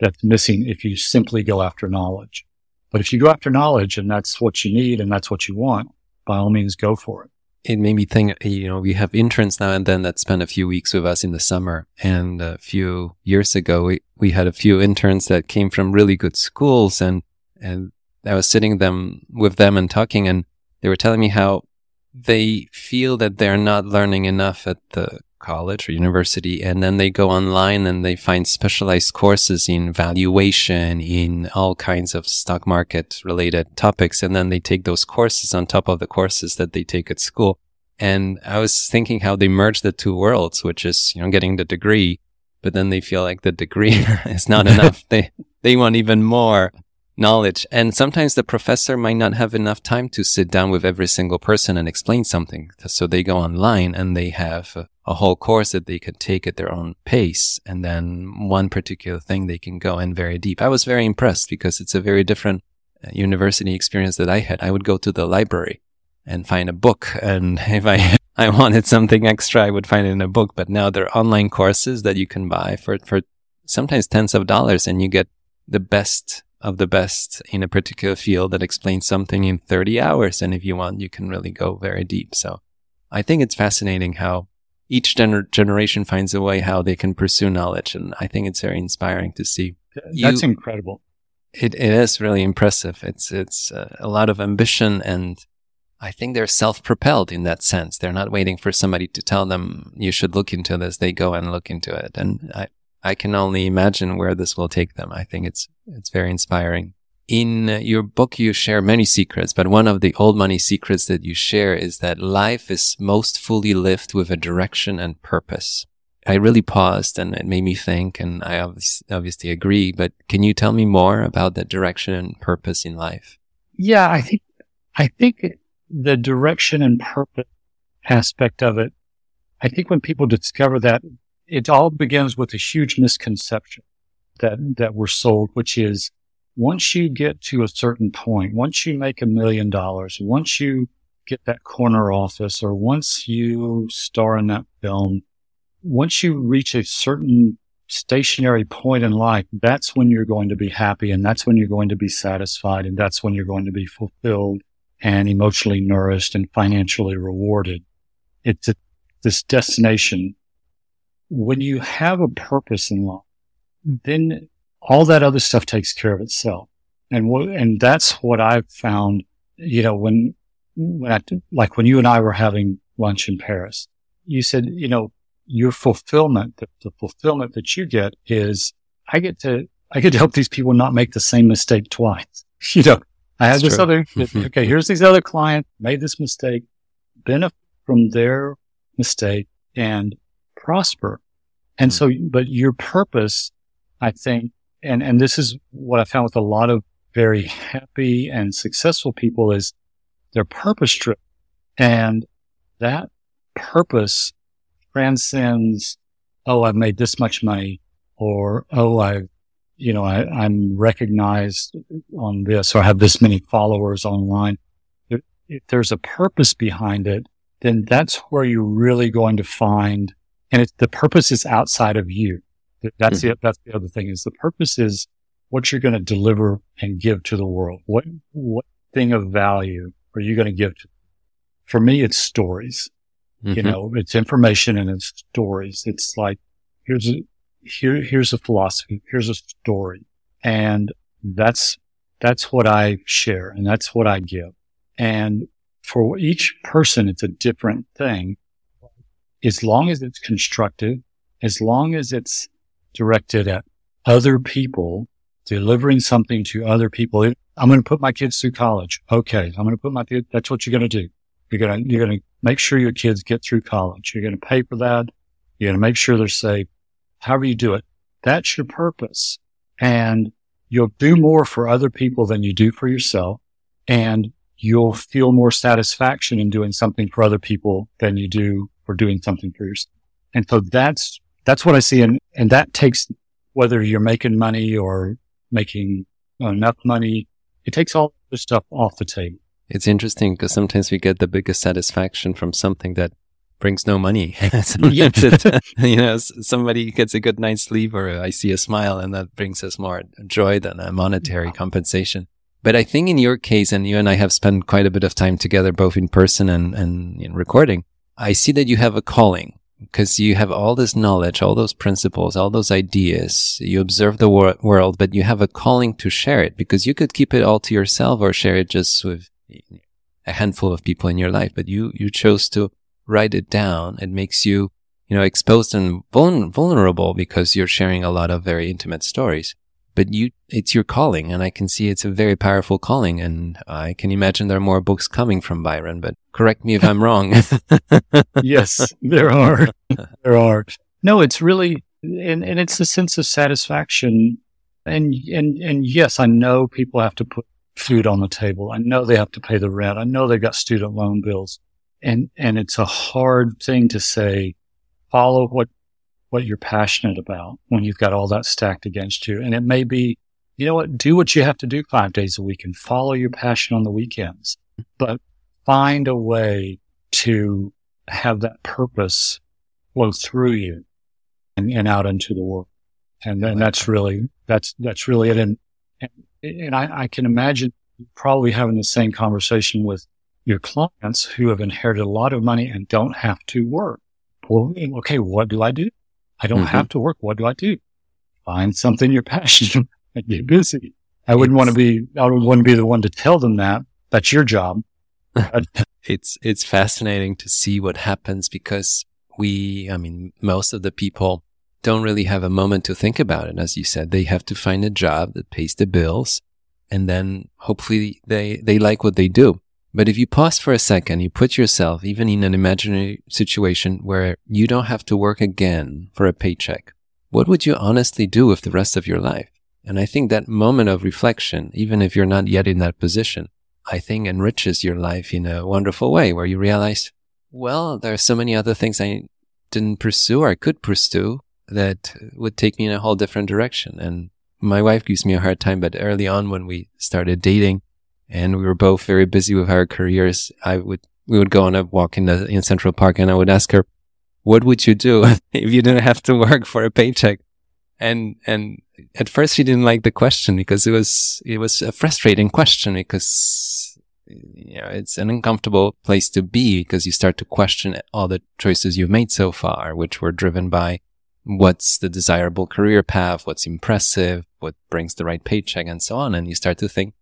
that's missing if you simply go after knowledge. But if you go after knowledge and that's what you need and that's what you want, by all means, go for it. It made me think, you know, we have interns now and then that spend a few weeks with us in the summer. And a few years ago, we, we had a few interns that came from really good schools, and, and I was sitting them with them and talking, and they were telling me how they feel that they're not learning enough at the college or university. And then they go online and they find specialized courses in valuation, in all kinds of stock market related topics. And then they take those courses on top of the courses that they take at school. And I was thinking how they merge the two worlds, which is, you know, getting the degree, but then they feel like the degree is not enough. They, they want even more knowledge. And sometimes the professor might not have enough time to sit down with every single person and explain something. So they go online and they have a, a whole course that they could take at their own pace. And then one particular thing they can go in very deep. I was very impressed because it's a very different university experience that I had. I would go to the library and find a book. And if I, I wanted something extra, I would find it in a book. But now there are online courses that you can buy for, for sometimes tens of dollars, and you get the best of the best in a particular field that explains something in thirty hours. And if you want, you can really go very deep. So I think it's fascinating how each gener- generation finds a way how they can pursue knowledge. And I think it's very inspiring to see. That's you, incredible. It, it is really impressive. It's, it's uh, a lot of ambition, and I think they're self-propelled in that sense. They're not waiting for somebody to tell them, you should look into this. They go and look into it. And I, I can only imagine where this will take them. I think it's it's very inspiring. In your book, you share many secrets, but one of the old money secrets that you share is that life is most fully lived with a direction and purpose. I really paused, and it made me think, and I obviously agree, but can you tell me more about that direction and purpose in life? Yeah, I think I think the direction and purpose aspect of it, I think when people discover that, it all begins with a huge misconception that, that we're sold, which is once you get to a certain point, once you make a million dollars, once you get that corner office, or once you star in that film, once you reach a certain stationary point in life, that's when you're going to be happy, and that's when you're going to be satisfied, and that's when you're going to be fulfilled and emotionally nourished and financially rewarded. It's a, this destination. When you have a purpose in life, then all that other stuff takes care of itself. And what, and that's what I've found, you know, when, when I, like when you and I were having lunch in Paris, you said, you know, your fulfillment, the, the fulfillment that you get is I get to, I get to help these people not make the same mistake twice. You know, I have this other, okay, here's these other clients, made this mistake, benefit from their mistake and prosper. And mm-hmm. so, but your purpose, I think, and, and this is what I found with a lot of very happy and successful people is they're purpose driven. And that purpose transcends, oh, I've made this much money, or, oh, I've, you know, I, I'm recognized on this, or I have this many followers online. If there's a purpose behind it, then that's where you're really going to find, and it's, the purpose is outside of you. That's mm-hmm. the, that's the other thing is the purpose is what you're going to deliver and give to the world. What, what thing of value are you going to give to? For me, it's stories. You know, it's information and it's stories. It's like, here's a, here, here's a philosophy. Here's a story. And that's, that's what I share and that's what I give. And for each person, it's a different thing. As long as it's constructive, as long as it's directed at other people, delivering something to other people. I'm going to put my kids through college. Okay. I'm going to put my kids, that's what you're going to do. You're going to, you're going to make sure your kids get through college. You're going to pay for that. You're going to make sure they're safe. However you do it, that's your purpose. And you'll do more for other people than you do for yourself. And you'll feel more satisfaction in doing something for other people than you do for doing something for yourself. And so that's, that's what I see. And, and that takes, whether you're making money or making enough money, it takes all this stuff off the table. It's interesting because sometimes we get the biggest satisfaction from something that brings no money. it, you know, somebody gets a good night's sleep or I see a smile and that brings us more joy than a monetary compensation. But I think in your case, and you and I have spent quite a bit of time together, both in person and, and in recording, I see that you have a calling because you have all this knowledge, all those principles, all those ideas. You observe the wor- world, but you have a calling to share it because you could keep it all to yourself or share it just with a handful of people in your life, but you, you chose to write it down. It makes you, you know, exposed and vul- vulnerable because you're sharing a lot of very intimate stories, but you, it's your calling. And I can see it's a very powerful calling. And I can imagine there are more books coming from Byron, but correct me if I'm wrong. Yes, there are. There are. No, it's really, and, and it's a sense of satisfaction. And, and, and yes, I know people have to put food on the table. I know they have to pay the rent. I know they've got student loan bills. And, and it's a hard thing to say, follow what, what you're passionate about when you've got all that stacked against you. And it may be, you know what, do what you have to do five days a week and follow your passion on the weekends, but find a way to have that purpose flow through you and, and out into the world. And then that's really, that's, that's really it. And, and And I, I can imagine probably having the same conversation with your clients who have inherited a lot of money and don't have to work. Well, okay, what do I do? I don't mm-hmm. have to work. What do I do? Find something you're passionate and get busy. I wouldn't want to be, I wouldn't want to be the one to tell them that. That's your job. it's, it's fascinating to see what happens because we, I mean, most of the people don't really have a moment to think about it. As you said, they have to find a job that pays the bills and then hopefully they, they like what they do. But if you pause for a second, you put yourself even in an imaginary situation where you don't have to work again for a paycheck, what would you honestly do with the rest of your life? And I think that moment of reflection, even if you're not yet in that position, I think enriches your life in a wonderful way, where you realize, well, there are so many other things I didn't pursue or I could pursue that would take me in a whole different direction. And my wife gives me a hard time, but early on when we started dating and we were both very busy with our careers, I would, we would go on a walk in the, in Central Park, and I would ask her, what would you do if you didn't have to work for a paycheck? And, and at first she didn't like the question because it was, it was a frustrating question because, you know, it's an uncomfortable place to be because you start to question all the choices you've made so far, which were driven by what's the desirable career path, what's impressive, what brings the right paycheck, and so on. And you start to think,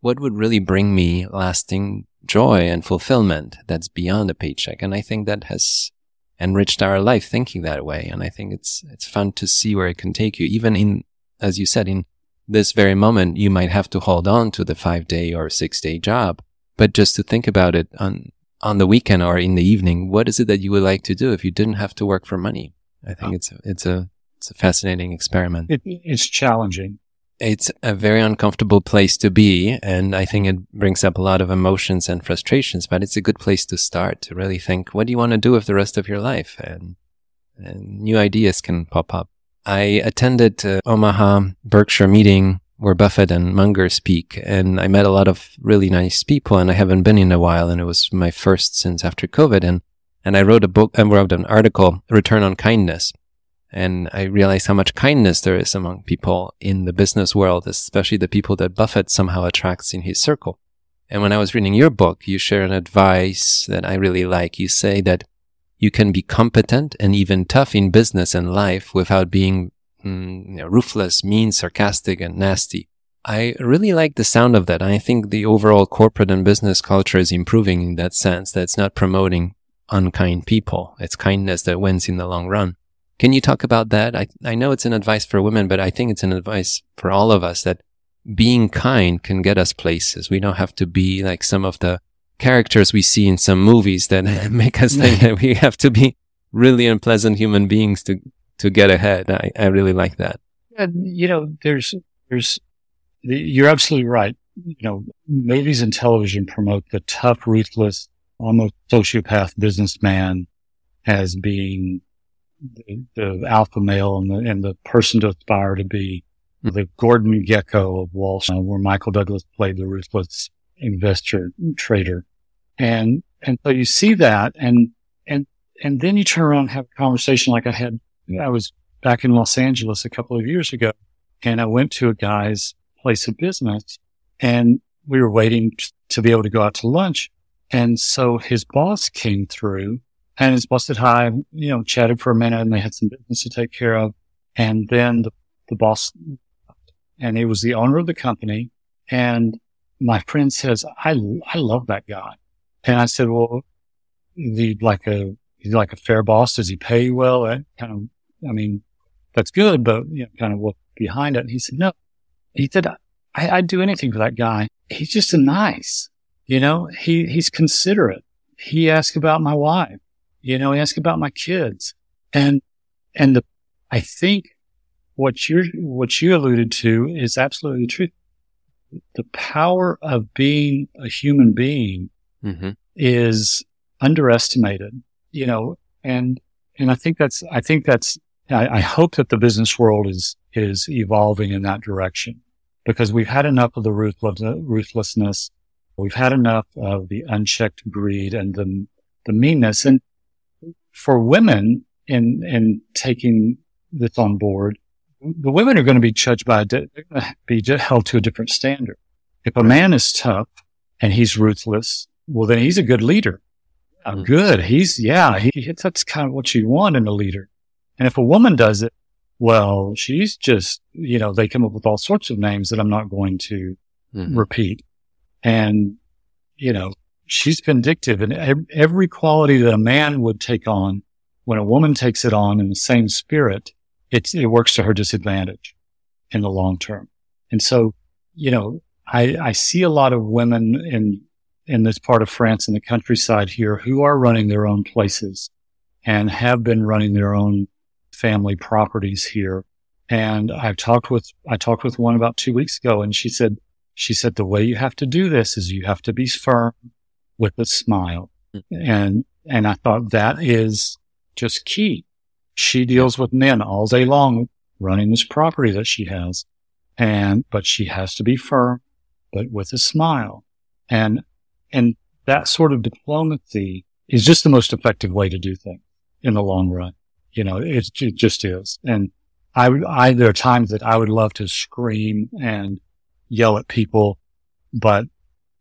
what would really bring me lasting joy and fulfillment that's beyond a paycheck? And I think that has enriched our life thinking that way. And I think it's it's fun to see where it can take you. Even in, as you said, in this very moment, you might have to hold on to the five-day or six-day job. But just to think about it on on the weekend or in the evening, what is it that you would like to do if you didn't have to work for money? I think it's a, it's a it's a fascinating experiment. It, it's challenging. It's a very uncomfortable place to be, and I think it brings up a lot of emotions and frustrations, but it's a good place to start to really think, what do you want to do with the rest of your life? And, and new ideas can pop up. I attended an Omaha Berkshire meeting where Buffett and Munger speak, and I met a lot of really nice people, and I haven't been in a while, and it was my first since after COVID, and and I wrote a book, I wrote an article, Return on Kindness. And I realized how much kindness there is among people in the business world, especially the people that Buffett somehow attracts in his circle. And when I was reading your book, you share an advice that I really like. You say that you can be competent and even tough in business and life without being mm, you know, ruthless, mean, sarcastic, and nasty. I really like the sound of that. I think the overall corporate and business culture is improving in that sense, that it's not promoting unkind people. It's kindness that wins in the long run. Can you talk about that? I I know it's an advice for women, but I think it's an advice for all of us that being kind can get us places. We don't have to be like some of the characters we see in some movies that make us think that we have to be really unpleasant human beings to, to get ahead. I, I really like that. And, you know, there's, there's, you're absolutely right. You know, movies and television promote the tough, ruthless, almost sociopath businessman as being The, the alpha male and the, and the person to aspire to be, the Gordon Gekko of Wall Street, where Michael Douglas played the ruthless investor trader. And, and so you see that and, and, and then you turn around and have a conversation like I had. I was back in Los Angeles a couple of years ago, and I went to a guy's place of business, and we were waiting to be able to go out to lunch. And so his boss came through. And his boss said hi, you know, chatted for a minute, and they had some business to take care of. And then the, the boss, and he was the owner of the company. And my friend says, I, I love that guy. And I said, well, is he like a, he's like a fair boss. Does he pay you well? That kind of, I mean, that's good, but you know, kind of what's behind it. And he said, no, he said, I, I'd do anything for that guy. He's just a nice, you know, he, he's considerate. He asked about my wife. You know, ask about my kids. And, and the, I think what you're, what you alluded to is absolutely true. The power of being a human being mm-hmm. is underestimated, you know, and, and I think that's, I think that's, I, I hope that the business world is, is evolving in that direction, because we've had enough of the ruthless, ruthlessness. We've had enough of the unchecked greed and the, the meanness. And, for women in, in taking this on board, the women are going to be judged by, they're going to be held to a different standard. If a man is tough and he's ruthless, well, then he's a good leader. I'm good. He's, yeah, he, that's kind of what you want in a leader. And if a woman does it, well, she's just, you know, they come up with all sorts of names that I'm not going to mm-hmm. repeat. And, you know, she's vindictive, and every quality that a man would take on, when a woman takes it on in the same spirit, it's, it works to her disadvantage in the long term. And so, you know, I, I see a lot of women in, in this part of France, in the countryside here, who are running their own places and have been running their own family properties here. And I've talked with, I talked with one about two weeks ago, and she said She said, the way you have to do this is you have to be firm with a smile. Mm-hmm. And, and I thought that is just key. She deals with men all day long running this property that she has. And, but she has to be firm, but with a smile. And, and that sort of diplomacy is just the most effective way to do things in the long run. You know, it, it just is. And I, I, there are times that I would love to scream and yell at people, but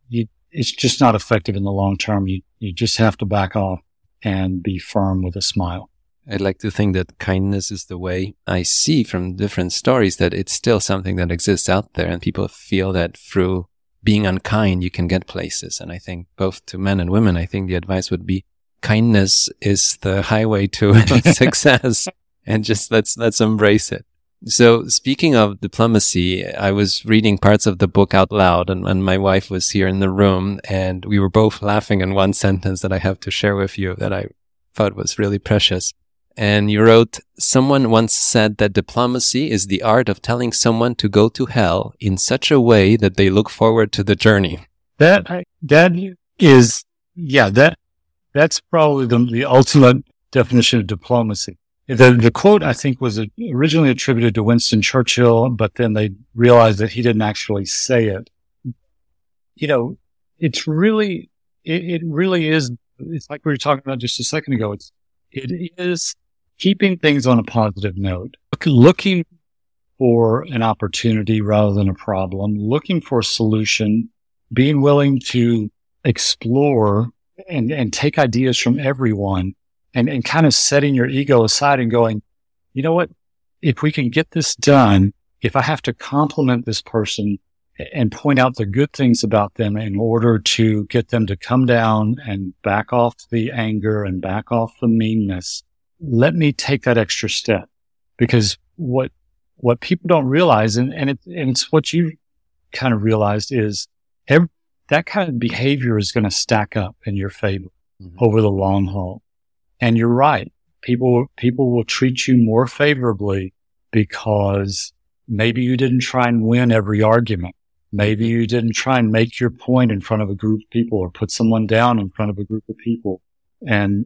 you, it's just not effective in the long term. You, you just have to back off and be firm with a smile. I'd like to think that kindness is the way. I see from different stories that it's still something that exists out there, and people feel that through being unkind, you can get places. And I think both to men and women, I think the advice would be kindness is the highway to success, and just let's, let's embrace it. So speaking of diplomacy, I was reading parts of the book out loud, and, and my wife was here in the room, and we were both laughing in one sentence that I have to share with you that I thought was really precious. And you wrote, someone once said that diplomacy is the art of telling someone to go to hell in such a way that they look forward to the journey. That, that is, yeah, that, that's probably the, the ultimate definition of diplomacy. The, the quote, I think, was originally attributed to Winston Churchill, but then they realized that he didn't actually say it. You know, it's really, it, it really is, it's like we were talking about just a second ago. It's, it is, keeping things on a positive note, looking for an opportunity rather than a problem, looking for a solution, being willing to explore and, and take ideas from everyone, and, and kind of setting your ego aside and going, you know what, if we can get this done, if I have to compliment this person and point out the good things about them in order to get them to come down and back off the anger and back off the meanness, let me take that extra step. Because what, what people don't realize, and, and, it, and it's what you kind of realized, is every, that kind of behavior is going to stack up in your favor mm-hmm. over the long haul. And you're right. People, people will treat you more favorably because maybe you didn't try and win every argument. Maybe you didn't try and make your point in front of a group of people or put someone down in front of a group of people, and,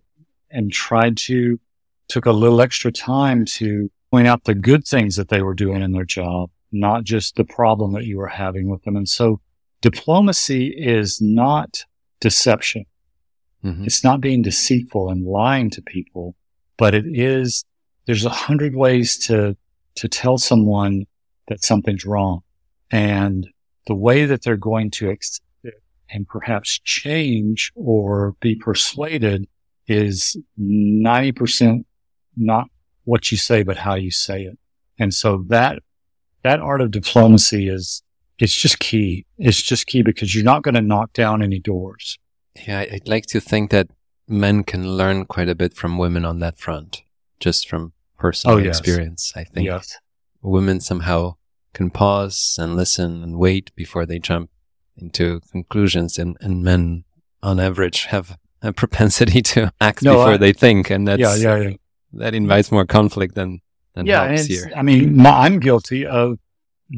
and tried to, took a little extra time to point out the good things that they were doing in their job, not just the problem that you were having with them. And so diplomacy is not deception. Mm-hmm. It's not being deceitful and lying to people, but it is, there's a hundred ways to, to tell someone that something's wrong. And the way that they're going to accept it and perhaps change or be persuaded is ninety percent not what you say, but how you say it. And so that, that art of diplomacy is, it's just key. It's just key because you're not going to knock down any doors. Yeah, I'd like to think that men can learn quite a bit from women on that front, just from personal oh, yes. experience. I think yes. women somehow can pause and listen and wait before they jump into conclusions, and, and men, on average, have a propensity to act no, before I, they think, and that's yeah, yeah, yeah. that invites more conflict than than yeah, helps here. I mean, my, I'm guilty of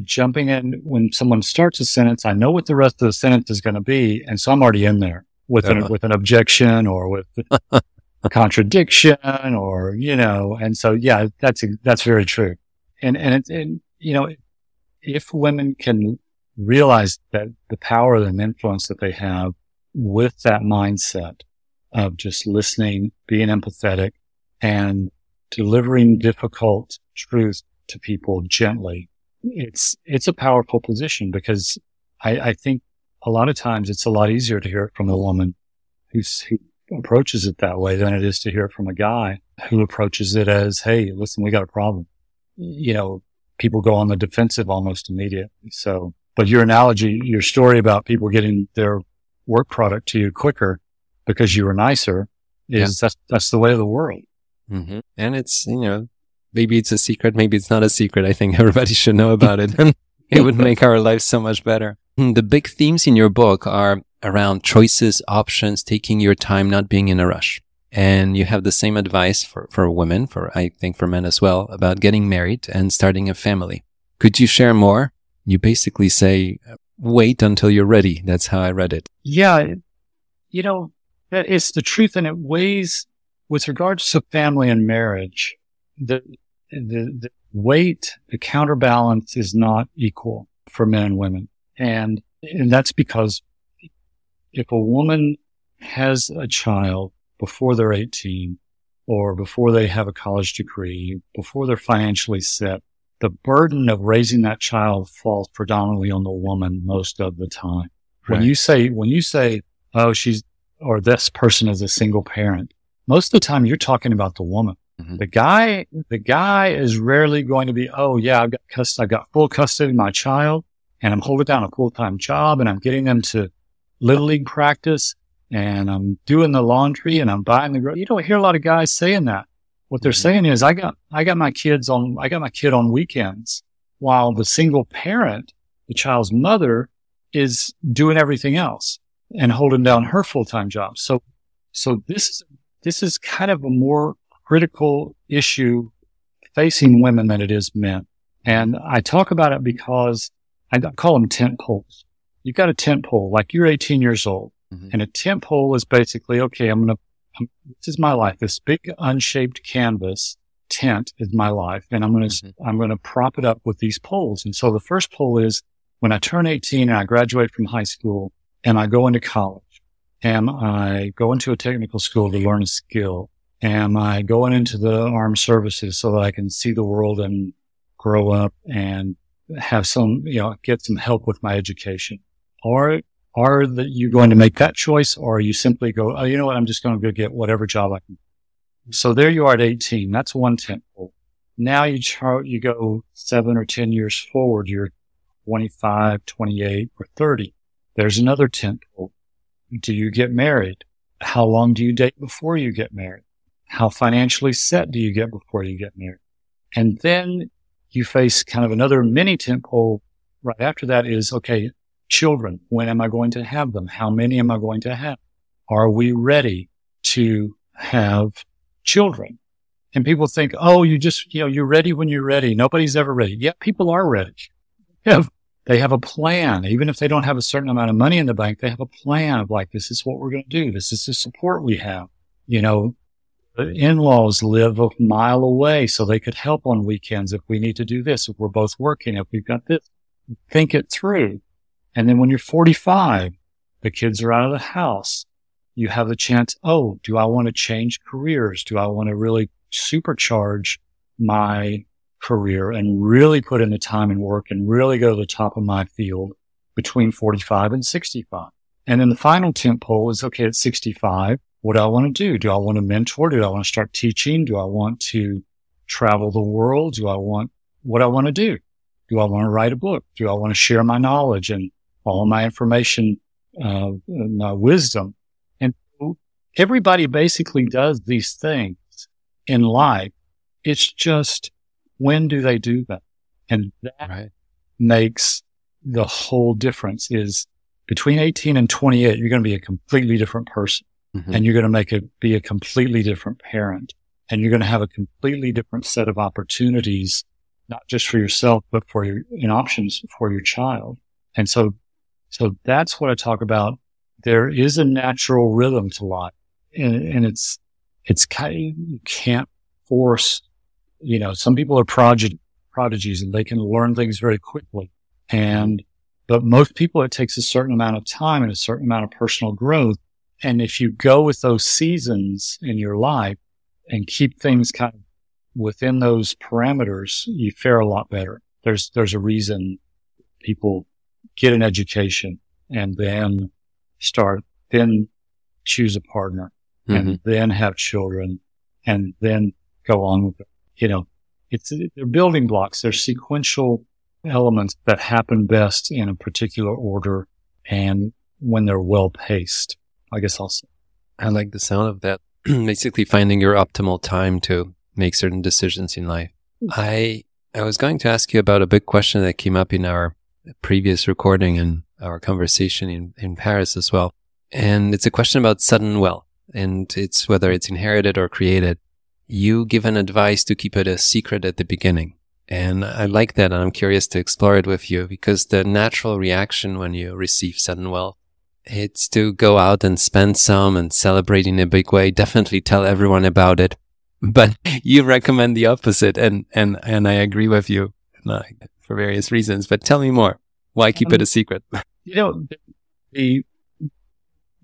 jumping in when someone starts a sentence. I know what the rest of the sentence is going to be, and so I'm already in there. With an, with an objection or with a contradiction or, you know, and so, yeah, that's, that's very true. And, and, it, and, you know, if women can realize that the power and influence that they have with that mindset of just listening, being empathetic, and delivering difficult truth to people gently, it's, it's a powerful position, because I, I think a lot of times it's a lot easier to hear it from a woman who's, who approaches it that way than it is to hear it from a guy who approaches it as, hey, listen, we got a problem. You know, people go on the defensive almost immediately. So, but your analogy, your story about people getting their work product to you quicker because you were nicer is yeah. that's, that's the way of the world. Mm-hmm. And it's, you know, maybe it's a secret, maybe it's not a secret. I think everybody should know about it. It would make our lives so much better. The big themes in your book are around choices, options, taking your time, not being in a rush. And you have the same advice for, for women, for I think for men as well, about getting married and starting a family. Could you share more? You basically say wait until you're ready. That's how I read it. Yeah. You know, that is the truth. And it weighs with regards to family and marriage, the, the, the weight, the counterbalance is not equal for men and women. And, and that's because if a woman has a child before they're eighteen or before they have a college degree, before they're financially set, the burden of raising that child falls predominantly on the woman most of the time. Right. When you say, when you say, oh, she's, or this person is a single parent, most of the time you're talking about the woman. Mm-hmm. The guy, the guy is rarely going to be, oh yeah, I've got custody, I've got full custody of my child and I'm holding down a full-time job and I'm getting them to Little League practice and I'm doing the laundry and I'm buying the groceries. You don't hear a lot of guys saying that. What they're mm-hmm. saying is I got, I got my kids on, I got my kid on weekends while the single parent, the child's mother, is doing everything else and holding down her full-time job. So, so this, this is kind of a more critical issue facing women than it is men. And I talk about it because I call them tent poles. You've got a tent pole, like you're eighteen years old. Mm-hmm. And a tent pole is basically, okay, I'm going to, this is my life. This big unshaped canvas tent is my life. And I'm going to, mm-hmm. I'm going to prop it up with these poles. And so the first pole is when I turn eighteen and I graduate from high school and I go into college, am I going to a technical school to learn a skill? Am I going into the armed services so that I can see the world and grow up and have some, you know, get some help with my education? Or are the, you going to make that choice, or you simply go, oh, you know what? I'm just going to go get whatever job I can. So there you are at eighteen. That's one tent pole. Now you chart, you go seven or ten years forward. You're twenty-five, twenty-eight, or thirty. There's another tent pole. Do you get married? How long do you date before you get married? How financially set do you get before you get married? And then you face kind of another mini tent pole right after that is, okay, children, when am I going to have them? How many am I going to have? Are we ready to have children? And people think, oh, you just, you know, you're ready when you're ready. Nobody's ever ready. Yeah, people are ready. They have, they have a plan. Even if they don't have a certain amount of money in the bank, they have a plan of like, this is what we're going to do. This is the support we have. You know, the in-laws live a mile away, so they could help on weekends if we need to do this, if we're both working, if we've got this. Think it through. And then when you're forty-five, the kids are out of the house. You have the chance, oh, do I want to change careers? Do I want to really supercharge my career and really put in the time and work and really go to the top of my field between forty-five and sixty-five? And then the final tent pole is, okay, at sixty-five, what do I want to do? Do I want to mentor? Do I want to start teaching? Do I want to travel the world? Do I want, what do I want to do? Do I want to write a book? Do I want to share my knowledge and all my information, uh, and my wisdom? And everybody basically does these things in life. It's just, when do they do that? And that right. makes the whole difference. Is between eighteen and twenty-eight, you're going to be a completely different person. Mm-hmm. And you're going to make it be a completely different parent, and you're going to have a completely different set of opportunities, not just for yourself, but for your in options for your child. And so, so that's what I talk about. There is a natural rhythm to life, and, and it's, it's kind of, you can't force, you know, some people are prodigy, prodigies and they can learn things very quickly. And, but most people, it takes a certain amount of time and a certain amount of personal growth. And if you go with those seasons in your life and keep things kind of within those parameters, you fare a lot better. There's, there's a reason people get an education and then start, then choose a partner mm-hmm. and then have children and then go on with it. You know, it's, they're building blocks. They're sequential elements that happen best in a particular order and when they're well paced. I guess I'll say. I like the sound of that. Basically finding your optimal time to make certain decisions in life. I I was going to ask you about a big question that came up in our previous recording and our conversation in, in Paris as well. And it's a question about sudden wealth, and it's whether it's inherited or created. You give an advice to keep it a secret at the beginning. And I like that. And I'm curious to explore it with you, because the natural reaction when you receive sudden wealth, it's to go out and spend some and celebrate in a big way. Definitely tell everyone about it. But you recommend the opposite. And, and, and I agree with you for various reasons. But tell me more. Why keep um, it a secret? You know, the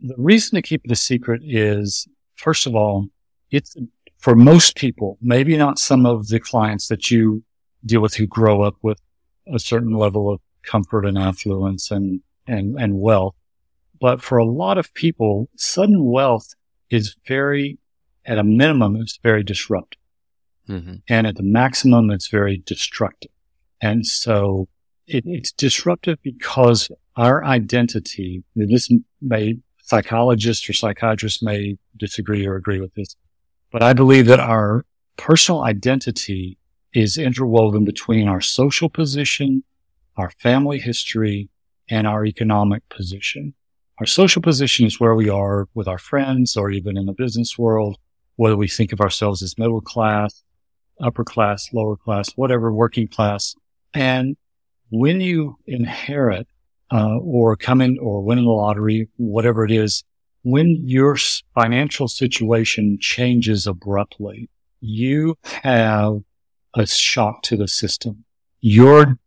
the reason to keep it a secret is, first of all, it's for most people, maybe not some of the clients that you deal with who grow up with a certain level of comfort and affluence and, and, and wealth. But for a lot of people, sudden wealth is very, at a minimum, it's very disruptive. Mm-hmm. And at the maximum, it's very destructive. And so it, it's disruptive because our identity, this may, psychologists or psychiatrists may disagree or agree with this, but I believe that our personal identity is interwoven between our social position, our family history, and our economic position. Our social position is where we are with our friends or even in the business world, whether we think of ourselves as middle class, upper class, lower class, whatever, working class. And when you inherit uh, or come in or win in the lottery, whatever it is, when your financial situation changes abruptly, you have a shock to the system. Your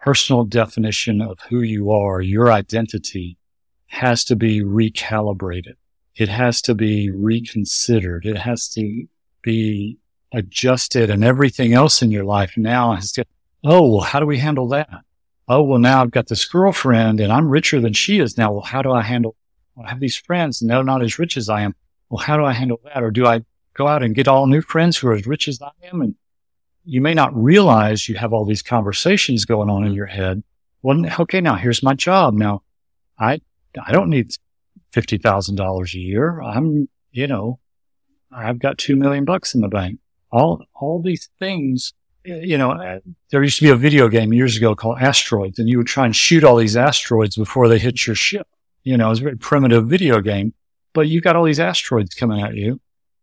personal definition of who you are, your identity, has to be recalibrated. It has to be reconsidered. It has to be adjusted, and everything else in your life now has to, oh, well, how do we handle that? Oh, well, now I've got this girlfriend and I'm richer than she is now. Well, how do I handle, well, I have these friends and they're not as rich as I am. Well, how do I handle that? Or do I go out and get all new friends who are as rich as I am? And you may not realize you have all these conversations going on in your head. Well, okay, now here's my job. Now I, I don't need fifty thousand dollars a year. I'm, you know, I've got two million bucks in the bank. All, all these things, you know, there used to be a video game years ago called Asteroids, and you would try and shoot all these asteroids before they hit your ship. You know, it was a very primitive video game, but you've got all these asteroids coming at you,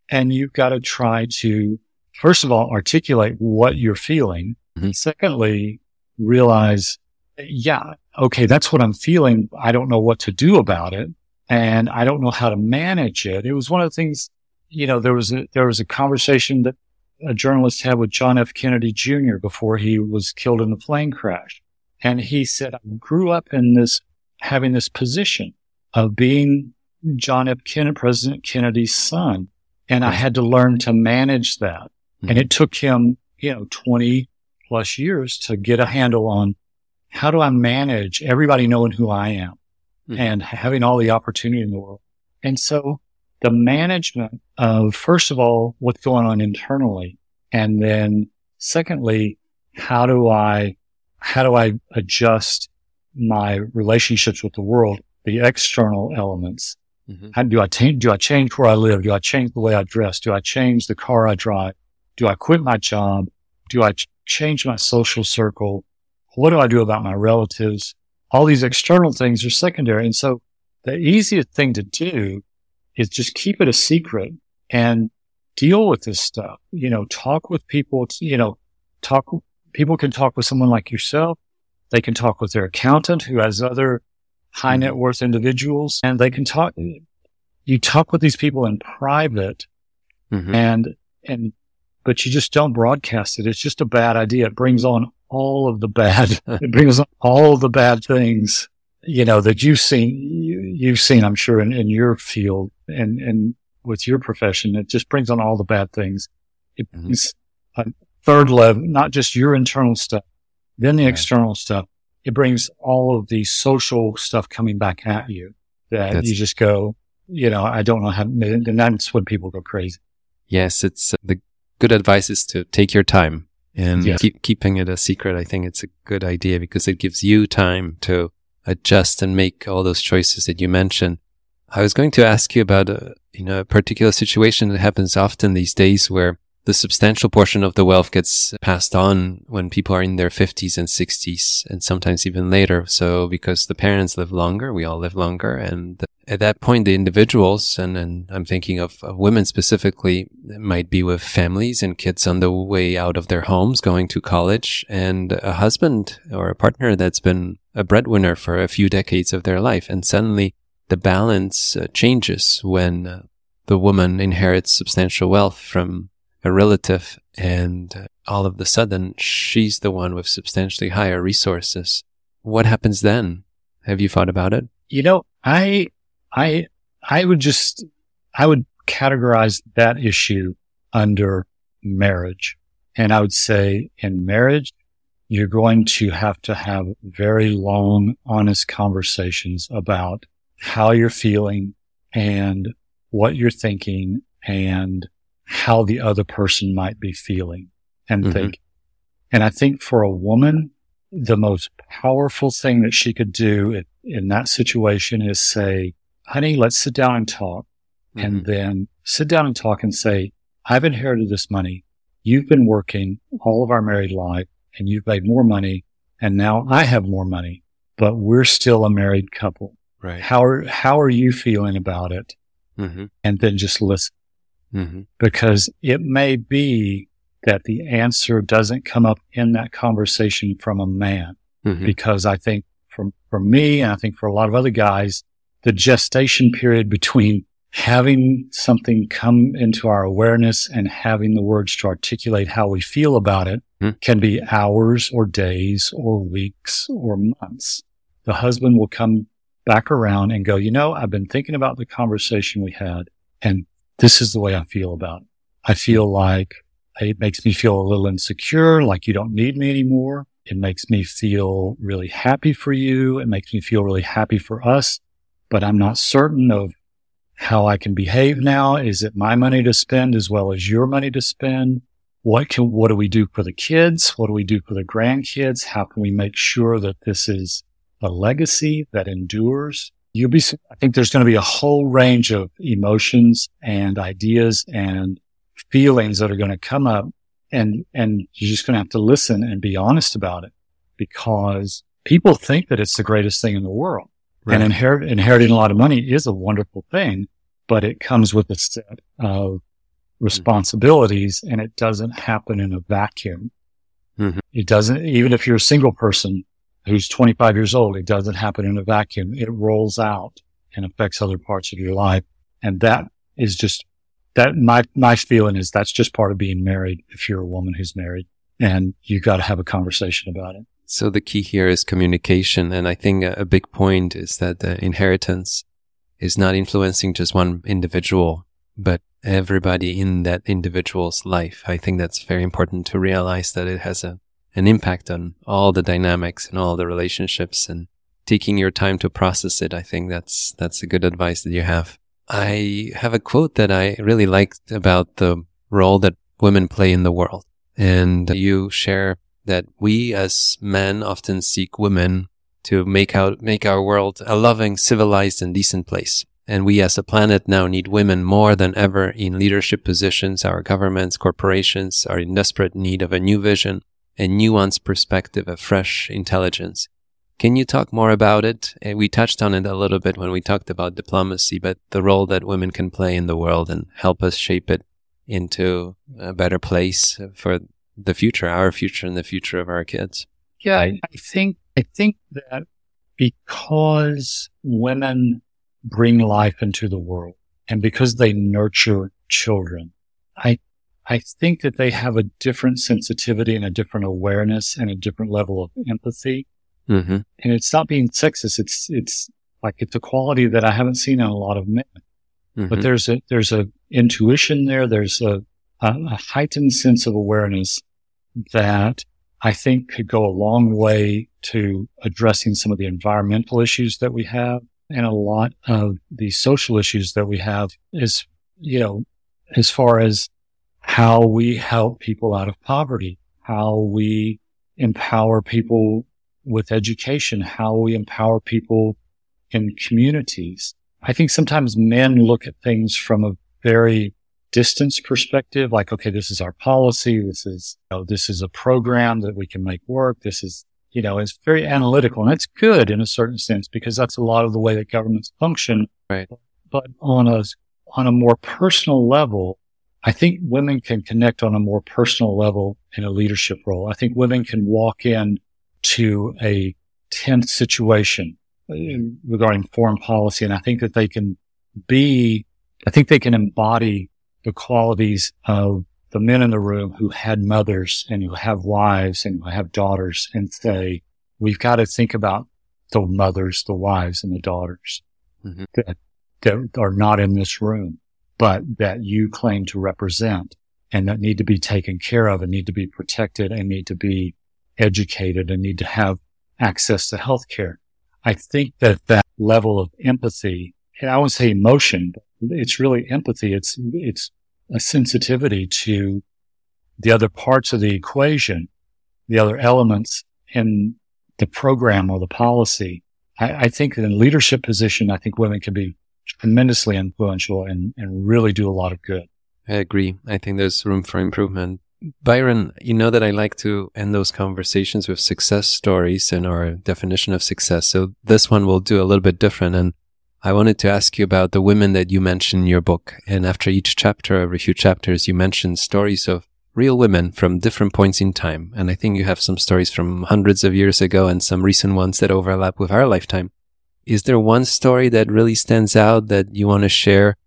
and you've got to try to, first of all, articulate what you're feeling. Mm-hmm. Secondly, realize, yeah, okay, that's what I'm feeling. I don't know what to do about it, and I don't know how to manage it. It was one of the things, you know, there was a, there was a conversation that a journalist had with John F. Kennedy Junior before he was killed in the plane crash. And he said, I grew up in this, having this position of being John F. Kennedy, President Kennedy's son. And I had to learn to manage that. Mm-hmm. And it took him, you know, twenty plus years to get a handle on, how do I manage everybody knowing who I am, mm-hmm, and having all the opportunity in the world? And so the management of, first of all, what's going on internally. And then secondly, how do I, how do I adjust my relationships with the world, the external elements? Mm-hmm. How do I change, do I change where I live? Do I change the way I dress? Do I change the car I drive? Do I quit my job? Do I ch- change my social circle? What do I do about my relatives? All these external things are secondary. And so the easiest thing to do is just keep it a secret and deal with this stuff. You know, talk with people, you know, talk, people can talk with someone like yourself. They can talk with their accountant who has other high net worth individuals, and they can talk, you talk with these people in private, mm-hmm, and, and, but you just don't broadcast it. It's just a bad idea. It brings on all of the bad, it brings on all the bad things, you know, that you've seen, you, you've seen, I'm sure, in, in your field and, and with your profession. It just brings on all the bad things. It brings, mm-hmm, a third level, not just your internal stuff, then the, yeah, external stuff. It brings all of the social stuff coming back at you that that's, you just go, you know, I don't know how, and that's when people go crazy. Yes. It's uh, the good advice is to take your time. And yes, keep, keeping it a secret, I think it's a good idea because it gives you time to adjust and make all those choices that you mentioned. I was going to ask you about a, you know, a particular situation that happens often these days where the substantial portion of the wealth gets passed on when people are in their fifties and sixties, and sometimes even later. So because the parents live longer, we all live longer. And at that point, the individuals, and, and I'm thinking of, of women specifically, might be with families and kids on the way out of their homes, going to college, and a husband or a partner that's been a breadwinner for a few decades of their life. And suddenly the balance changes when the woman inherits substantial wealth from a relative, and all of the sudden she's the one with substantially higher resources. What happens then? Have you thought about it? You know, I, I, I would just, I would categorize that issue under marriage. And I would say in marriage, you're going to have to have very long, honest conversations about how you're feeling and what you're thinking and how the other person might be feeling and mm-hmm. think. And I think for a woman, the most powerful thing that she could do in that situation is say, honey, let's sit down and talk. Mm-hmm. And then sit down and talk and say, I've inherited this money. You've been working all of our married life and you've made more money. And now I have more money, but we're still a married couple. Right. How are, how are you feeling about it? Mm-hmm. And then just listen. Mm-hmm. Because it may be that the answer doesn't come up in that conversation from a man. Mm-hmm. Because I think from, for me, and I think for a lot of other guys, the gestation period between having something come into our awareness and having the words to articulate how we feel about it mm-hmm. can be hours or days or weeks or months. The husband will come back around and go, you know, I've been thinking about the conversation we had, and this is the way I feel about it. I feel like it makes me feel a little insecure, like you don't need me anymore. It makes me feel really happy for you. It makes me feel really happy for us, but I'm not certain of how I can behave now. Is it my money to spend as well as your money to spend? What can, what do we do for the kids? What do we do for the grandkids? How can we make sure that this is a legacy that endures? You'll be, I think there's going to be a whole range of emotions and ideas and feelings that are going to come up, and, and you're just going to have to listen and be honest about it, because people think that it's the greatest thing in the world. Right. And inherit, inheriting a lot of money is a wonderful thing, but it comes with a set of responsibilities mm-hmm. and it doesn't happen in a vacuum. Mm-hmm. It doesn't, even if you're a single person who's twenty-five years old, it doesn't happen in a vacuum. It rolls out and affects other parts of your life. And that is just, that my, my feeling is that's just part of being married. If you're a woman who's married, and you got to have a conversation about it. So the key here is communication. And I think a big point is that the inheritance is not influencing just one individual, but everybody in that individual's life. I think that's very important to realize that it has a an impact on all the dynamics and all the relationships, and taking your time to process it. I think that's, that's a good advice that you have. I have a quote that I really liked about the role that women play in the world. And you share that we as men often seek women to make out, make our world a loving, civilized, and decent place. And we as a planet now need women more than ever in leadership positions. Our governments, corporations are in desperate need of a new vision, a nuanced perspective, a fresh intelligence. Can you talk more about it? We touched on it a little bit when we talked about diplomacy, but the role that women can play in the world and help us shape it into a better place for the future, our future and the future of our kids. Yeah, I, I think, I think that because women bring life into the world and because they nurture children, I I think that they have a different sensitivity and a different awareness and a different level of empathy. Mm-hmm. And it's not being sexist. It's, it's like, it's a quality that I haven't seen in a lot of men, mm-hmm. but there's a, there's a intuition there. There's a, a, a heightened sense of awareness that I think could go a long way to addressing some of the environmental issues that we have and a lot of the social issues that we have is, you know, as far as how we help people out of poverty, how we empower people with education, how we empower people in communities. I think sometimes men look at things from a very distance perspective, like, okay, this is our policy. This is, you know, this is a program that we can make work. This is, you know, it's very analytical, and it's good in a certain sense because that's a lot of the way that governments function. Right. But on a, on a more personal level, I think women can connect on a more personal level in a leadership role. I think women can walk in to a tense situation regarding foreign policy. And I think that they can be, I think they can embody the qualities of the men in the room who had mothers and who have wives and who have daughters, and say, we've got to think about the mothers, the wives, and the daughters mm-hmm. that, that are not in this room, but that you claim to represent and that need to be taken care of and need to be protected and need to be educated and need to have access to healthcare. I think that that level of empathy, and I wouldn't say emotion, but it's really empathy. It's, it's, a sensitivity to the other parts of the equation, the other elements in the program or the policy. I, I think in leadership position, I think women can be tremendously influential and, and really do a lot of good. I agree. I think there's room for improvement. Byron, you know that I like to end those conversations with success stories and our definition of success. So this one we'll do a little bit different, and I wanted to ask you about the women that you mention in your book. And after each chapter, every few chapters, you mention stories of real women from different points in time. And I think you have some stories from hundreds of years ago and some recent ones that overlap with our lifetime. Is there one story that really stands out that you want to share,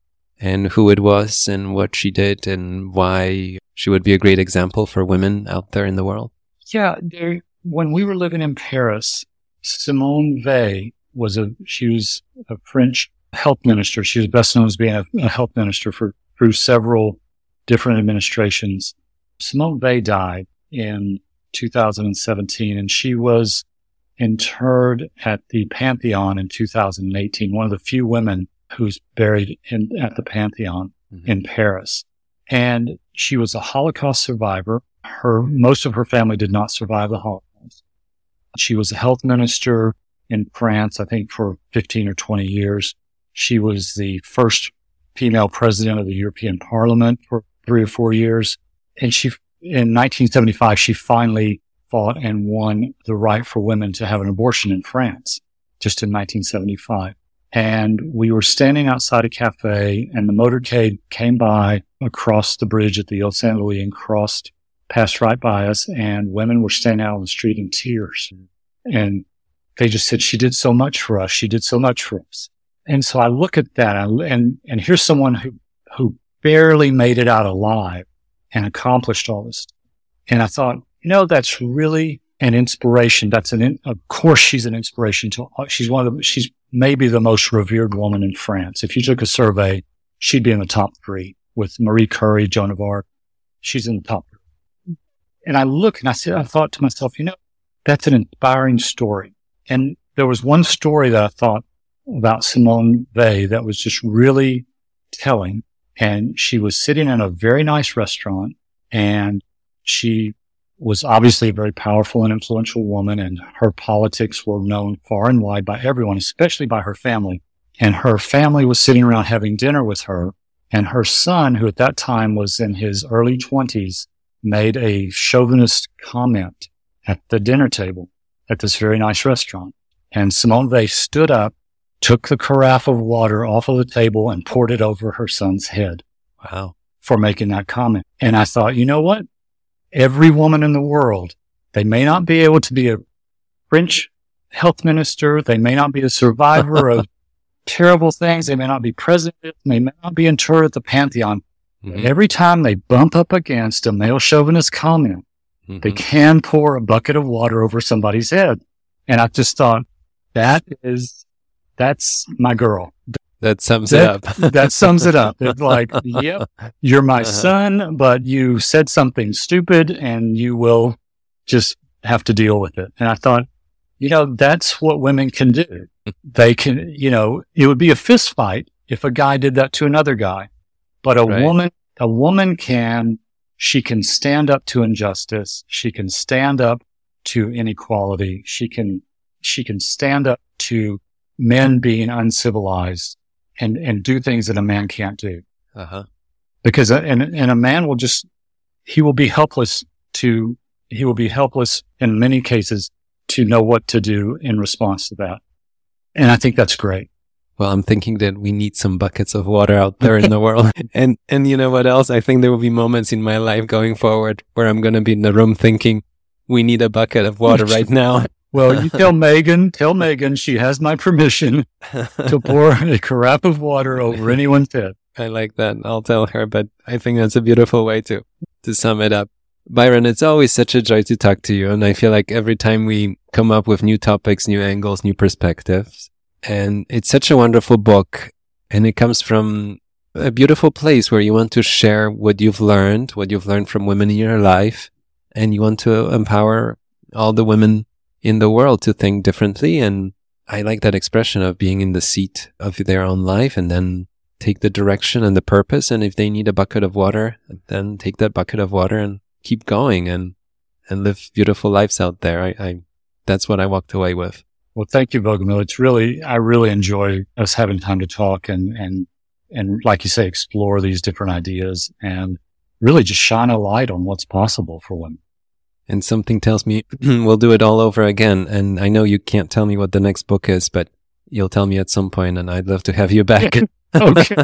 and who it was and what she did and why she would be a great example for women out there in the world? Yeah. There, when we were living in Paris, Simone Veil, was a, she was a French health minister. She was best known as being a, a health minister for, through several different administrations. Simone Veil died in two thousand seventeen, and she was interred at the Pantheon in two thousand eighteen, one of the few women who's buried in, at the Pantheon mm-hmm. in Paris. And she was a Holocaust survivor. Her, most of her family did not survive the Holocaust. She was a health minister in France, I think, for fifteen or twenty years. She was the first female president of the European Parliament for three or four years. And she, in nineteen seventy-five, she finally fought and won the right for women to have an abortion in France, just in nineteen seventy-five. And we were standing outside a cafe, and the motorcade came by across the bridge at the Ile Saint Louis and crossed, passed right by us, and women were standing out on the street in tears. And they just said, she did so much for us. She did so much for us. And so I look at that, and and here's someone who, who barely made it out alive and accomplished all this. And I thought, you know, that's really an inspiration. That's an, in, of course, she's an inspiration to, she's one of the, she's maybe the most revered woman in France. If you took a survey, she'd be in the top three with Marie Curie, Joan of Arc. She's in the top three. And I look and I said, I thought to myself, you know, that's an inspiring story. And there was one story that I thought about Simone Veil that was just really telling. And she was sitting in a very nice restaurant, and she was obviously a very powerful and influential woman, and her politics were known far and wide by everyone, especially by her family. And her family was sitting around having dinner with her, and her son, who at that time was in his early twenties, made a chauvinist comment at the dinner table at this very nice restaurant. And Simone Veil stood up, took the carafe of water off of the table, and poured it over her son's head. Wow. For making that comment. And I thought, you know what? Every woman in the world, they may not be able to be a French health minister. They may not be a survivor of terrible things. They may not be president. They may not be interred at the Pantheon. Mm-hmm. But every time they bump up against a male chauvinist comment, mm-hmm. they can pour a bucket of water over somebody's head. And I just thought, that is, that's my girl. That sums that, it up. That sums it up. It's like, yep, you're my uh-huh. son, but you said something stupid and you will just have to deal with it. And I thought, you know, that's what women can do. They can, you know, it would be a fist fight if a guy did that to another guy, but a right. woman, a woman can. She can stand up to injustice. She can stand up to inequality. She can, she can stand up to men being uncivilized and, and do things that a man can't do. Uh huh. Because, and, and a man will just, he will be helpless to, he will be helpless in many cases to know what to do in response to that. And I think that's great. Well, I'm thinking that we need some buckets of water out there in the world. And, and you know what else? I think there will be moments in my life going forward where I'm going to be in the room thinking, we need a bucket of water right now. Well, you tell Megan, tell Megan she has my permission to pour a carafe of water over anyone's head. I like that. I'll tell her, but I think that's a beautiful way to, to sum it up. Byron, it's always such a joy to talk to you. And I feel like every time we come up with new topics, new angles, new perspectives. And it's such a wonderful book. And it comes from a beautiful place where you want to share what you've learned, what you've learned from women in your life. And you want to empower all the women in the world to think differently. And I like that expression of being in the seat of their own life and then take the direction and the purpose. And if they need a bucket of water, then take that bucket of water and keep going and, and live beautiful lives out there. I, I that's what I walked away with. Well, thank you, Bogumil. It's really, I really enjoy us having time to talk and, and, and like you say, explore these different ideas and really just shine a light on what's possible for women. And something tells me we'll do it all over again. And I know you can't tell me what the next book is, but you'll tell me at some point, and I'd love to have you back. Okay.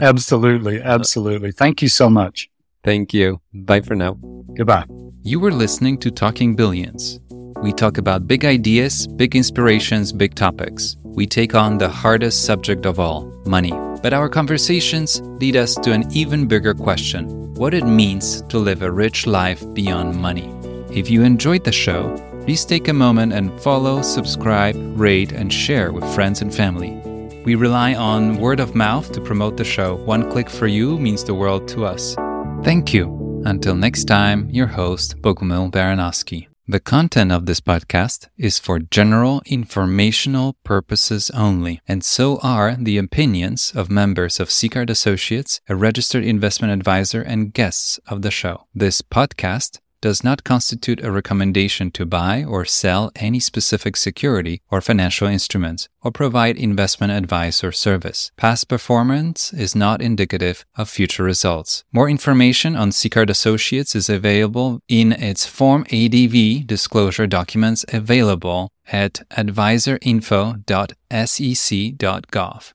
Absolutely. Absolutely. Thank you so much. Thank you. Bye for now. Goodbye. You were listening to Talking Billions. We talk about big ideas, big inspirations, big topics. We take on the hardest subject of all, money. But our conversations lead us to an even bigger question, what it means to live a rich life beyond money. If you enjoyed the show, please take a moment and follow, subscribe, rate, and share with friends and family. We rely on word of mouth to promote the show. One click for you means the world to us. Thank you. Until next time, your host, Bogumil Baranowski. The content of this podcast is for general informational purposes only, and so are the opinions of members of Seacard Associates, a registered investment advisor, and guests of the show. This podcast does not constitute a recommendation to buy or sell any specific security or financial instruments, or provide investment advice or service. Past performance is not indicative of future results. More information on Seacard Associates is available in its Form A D V disclosure documents available at advisor info dot sec dot gov.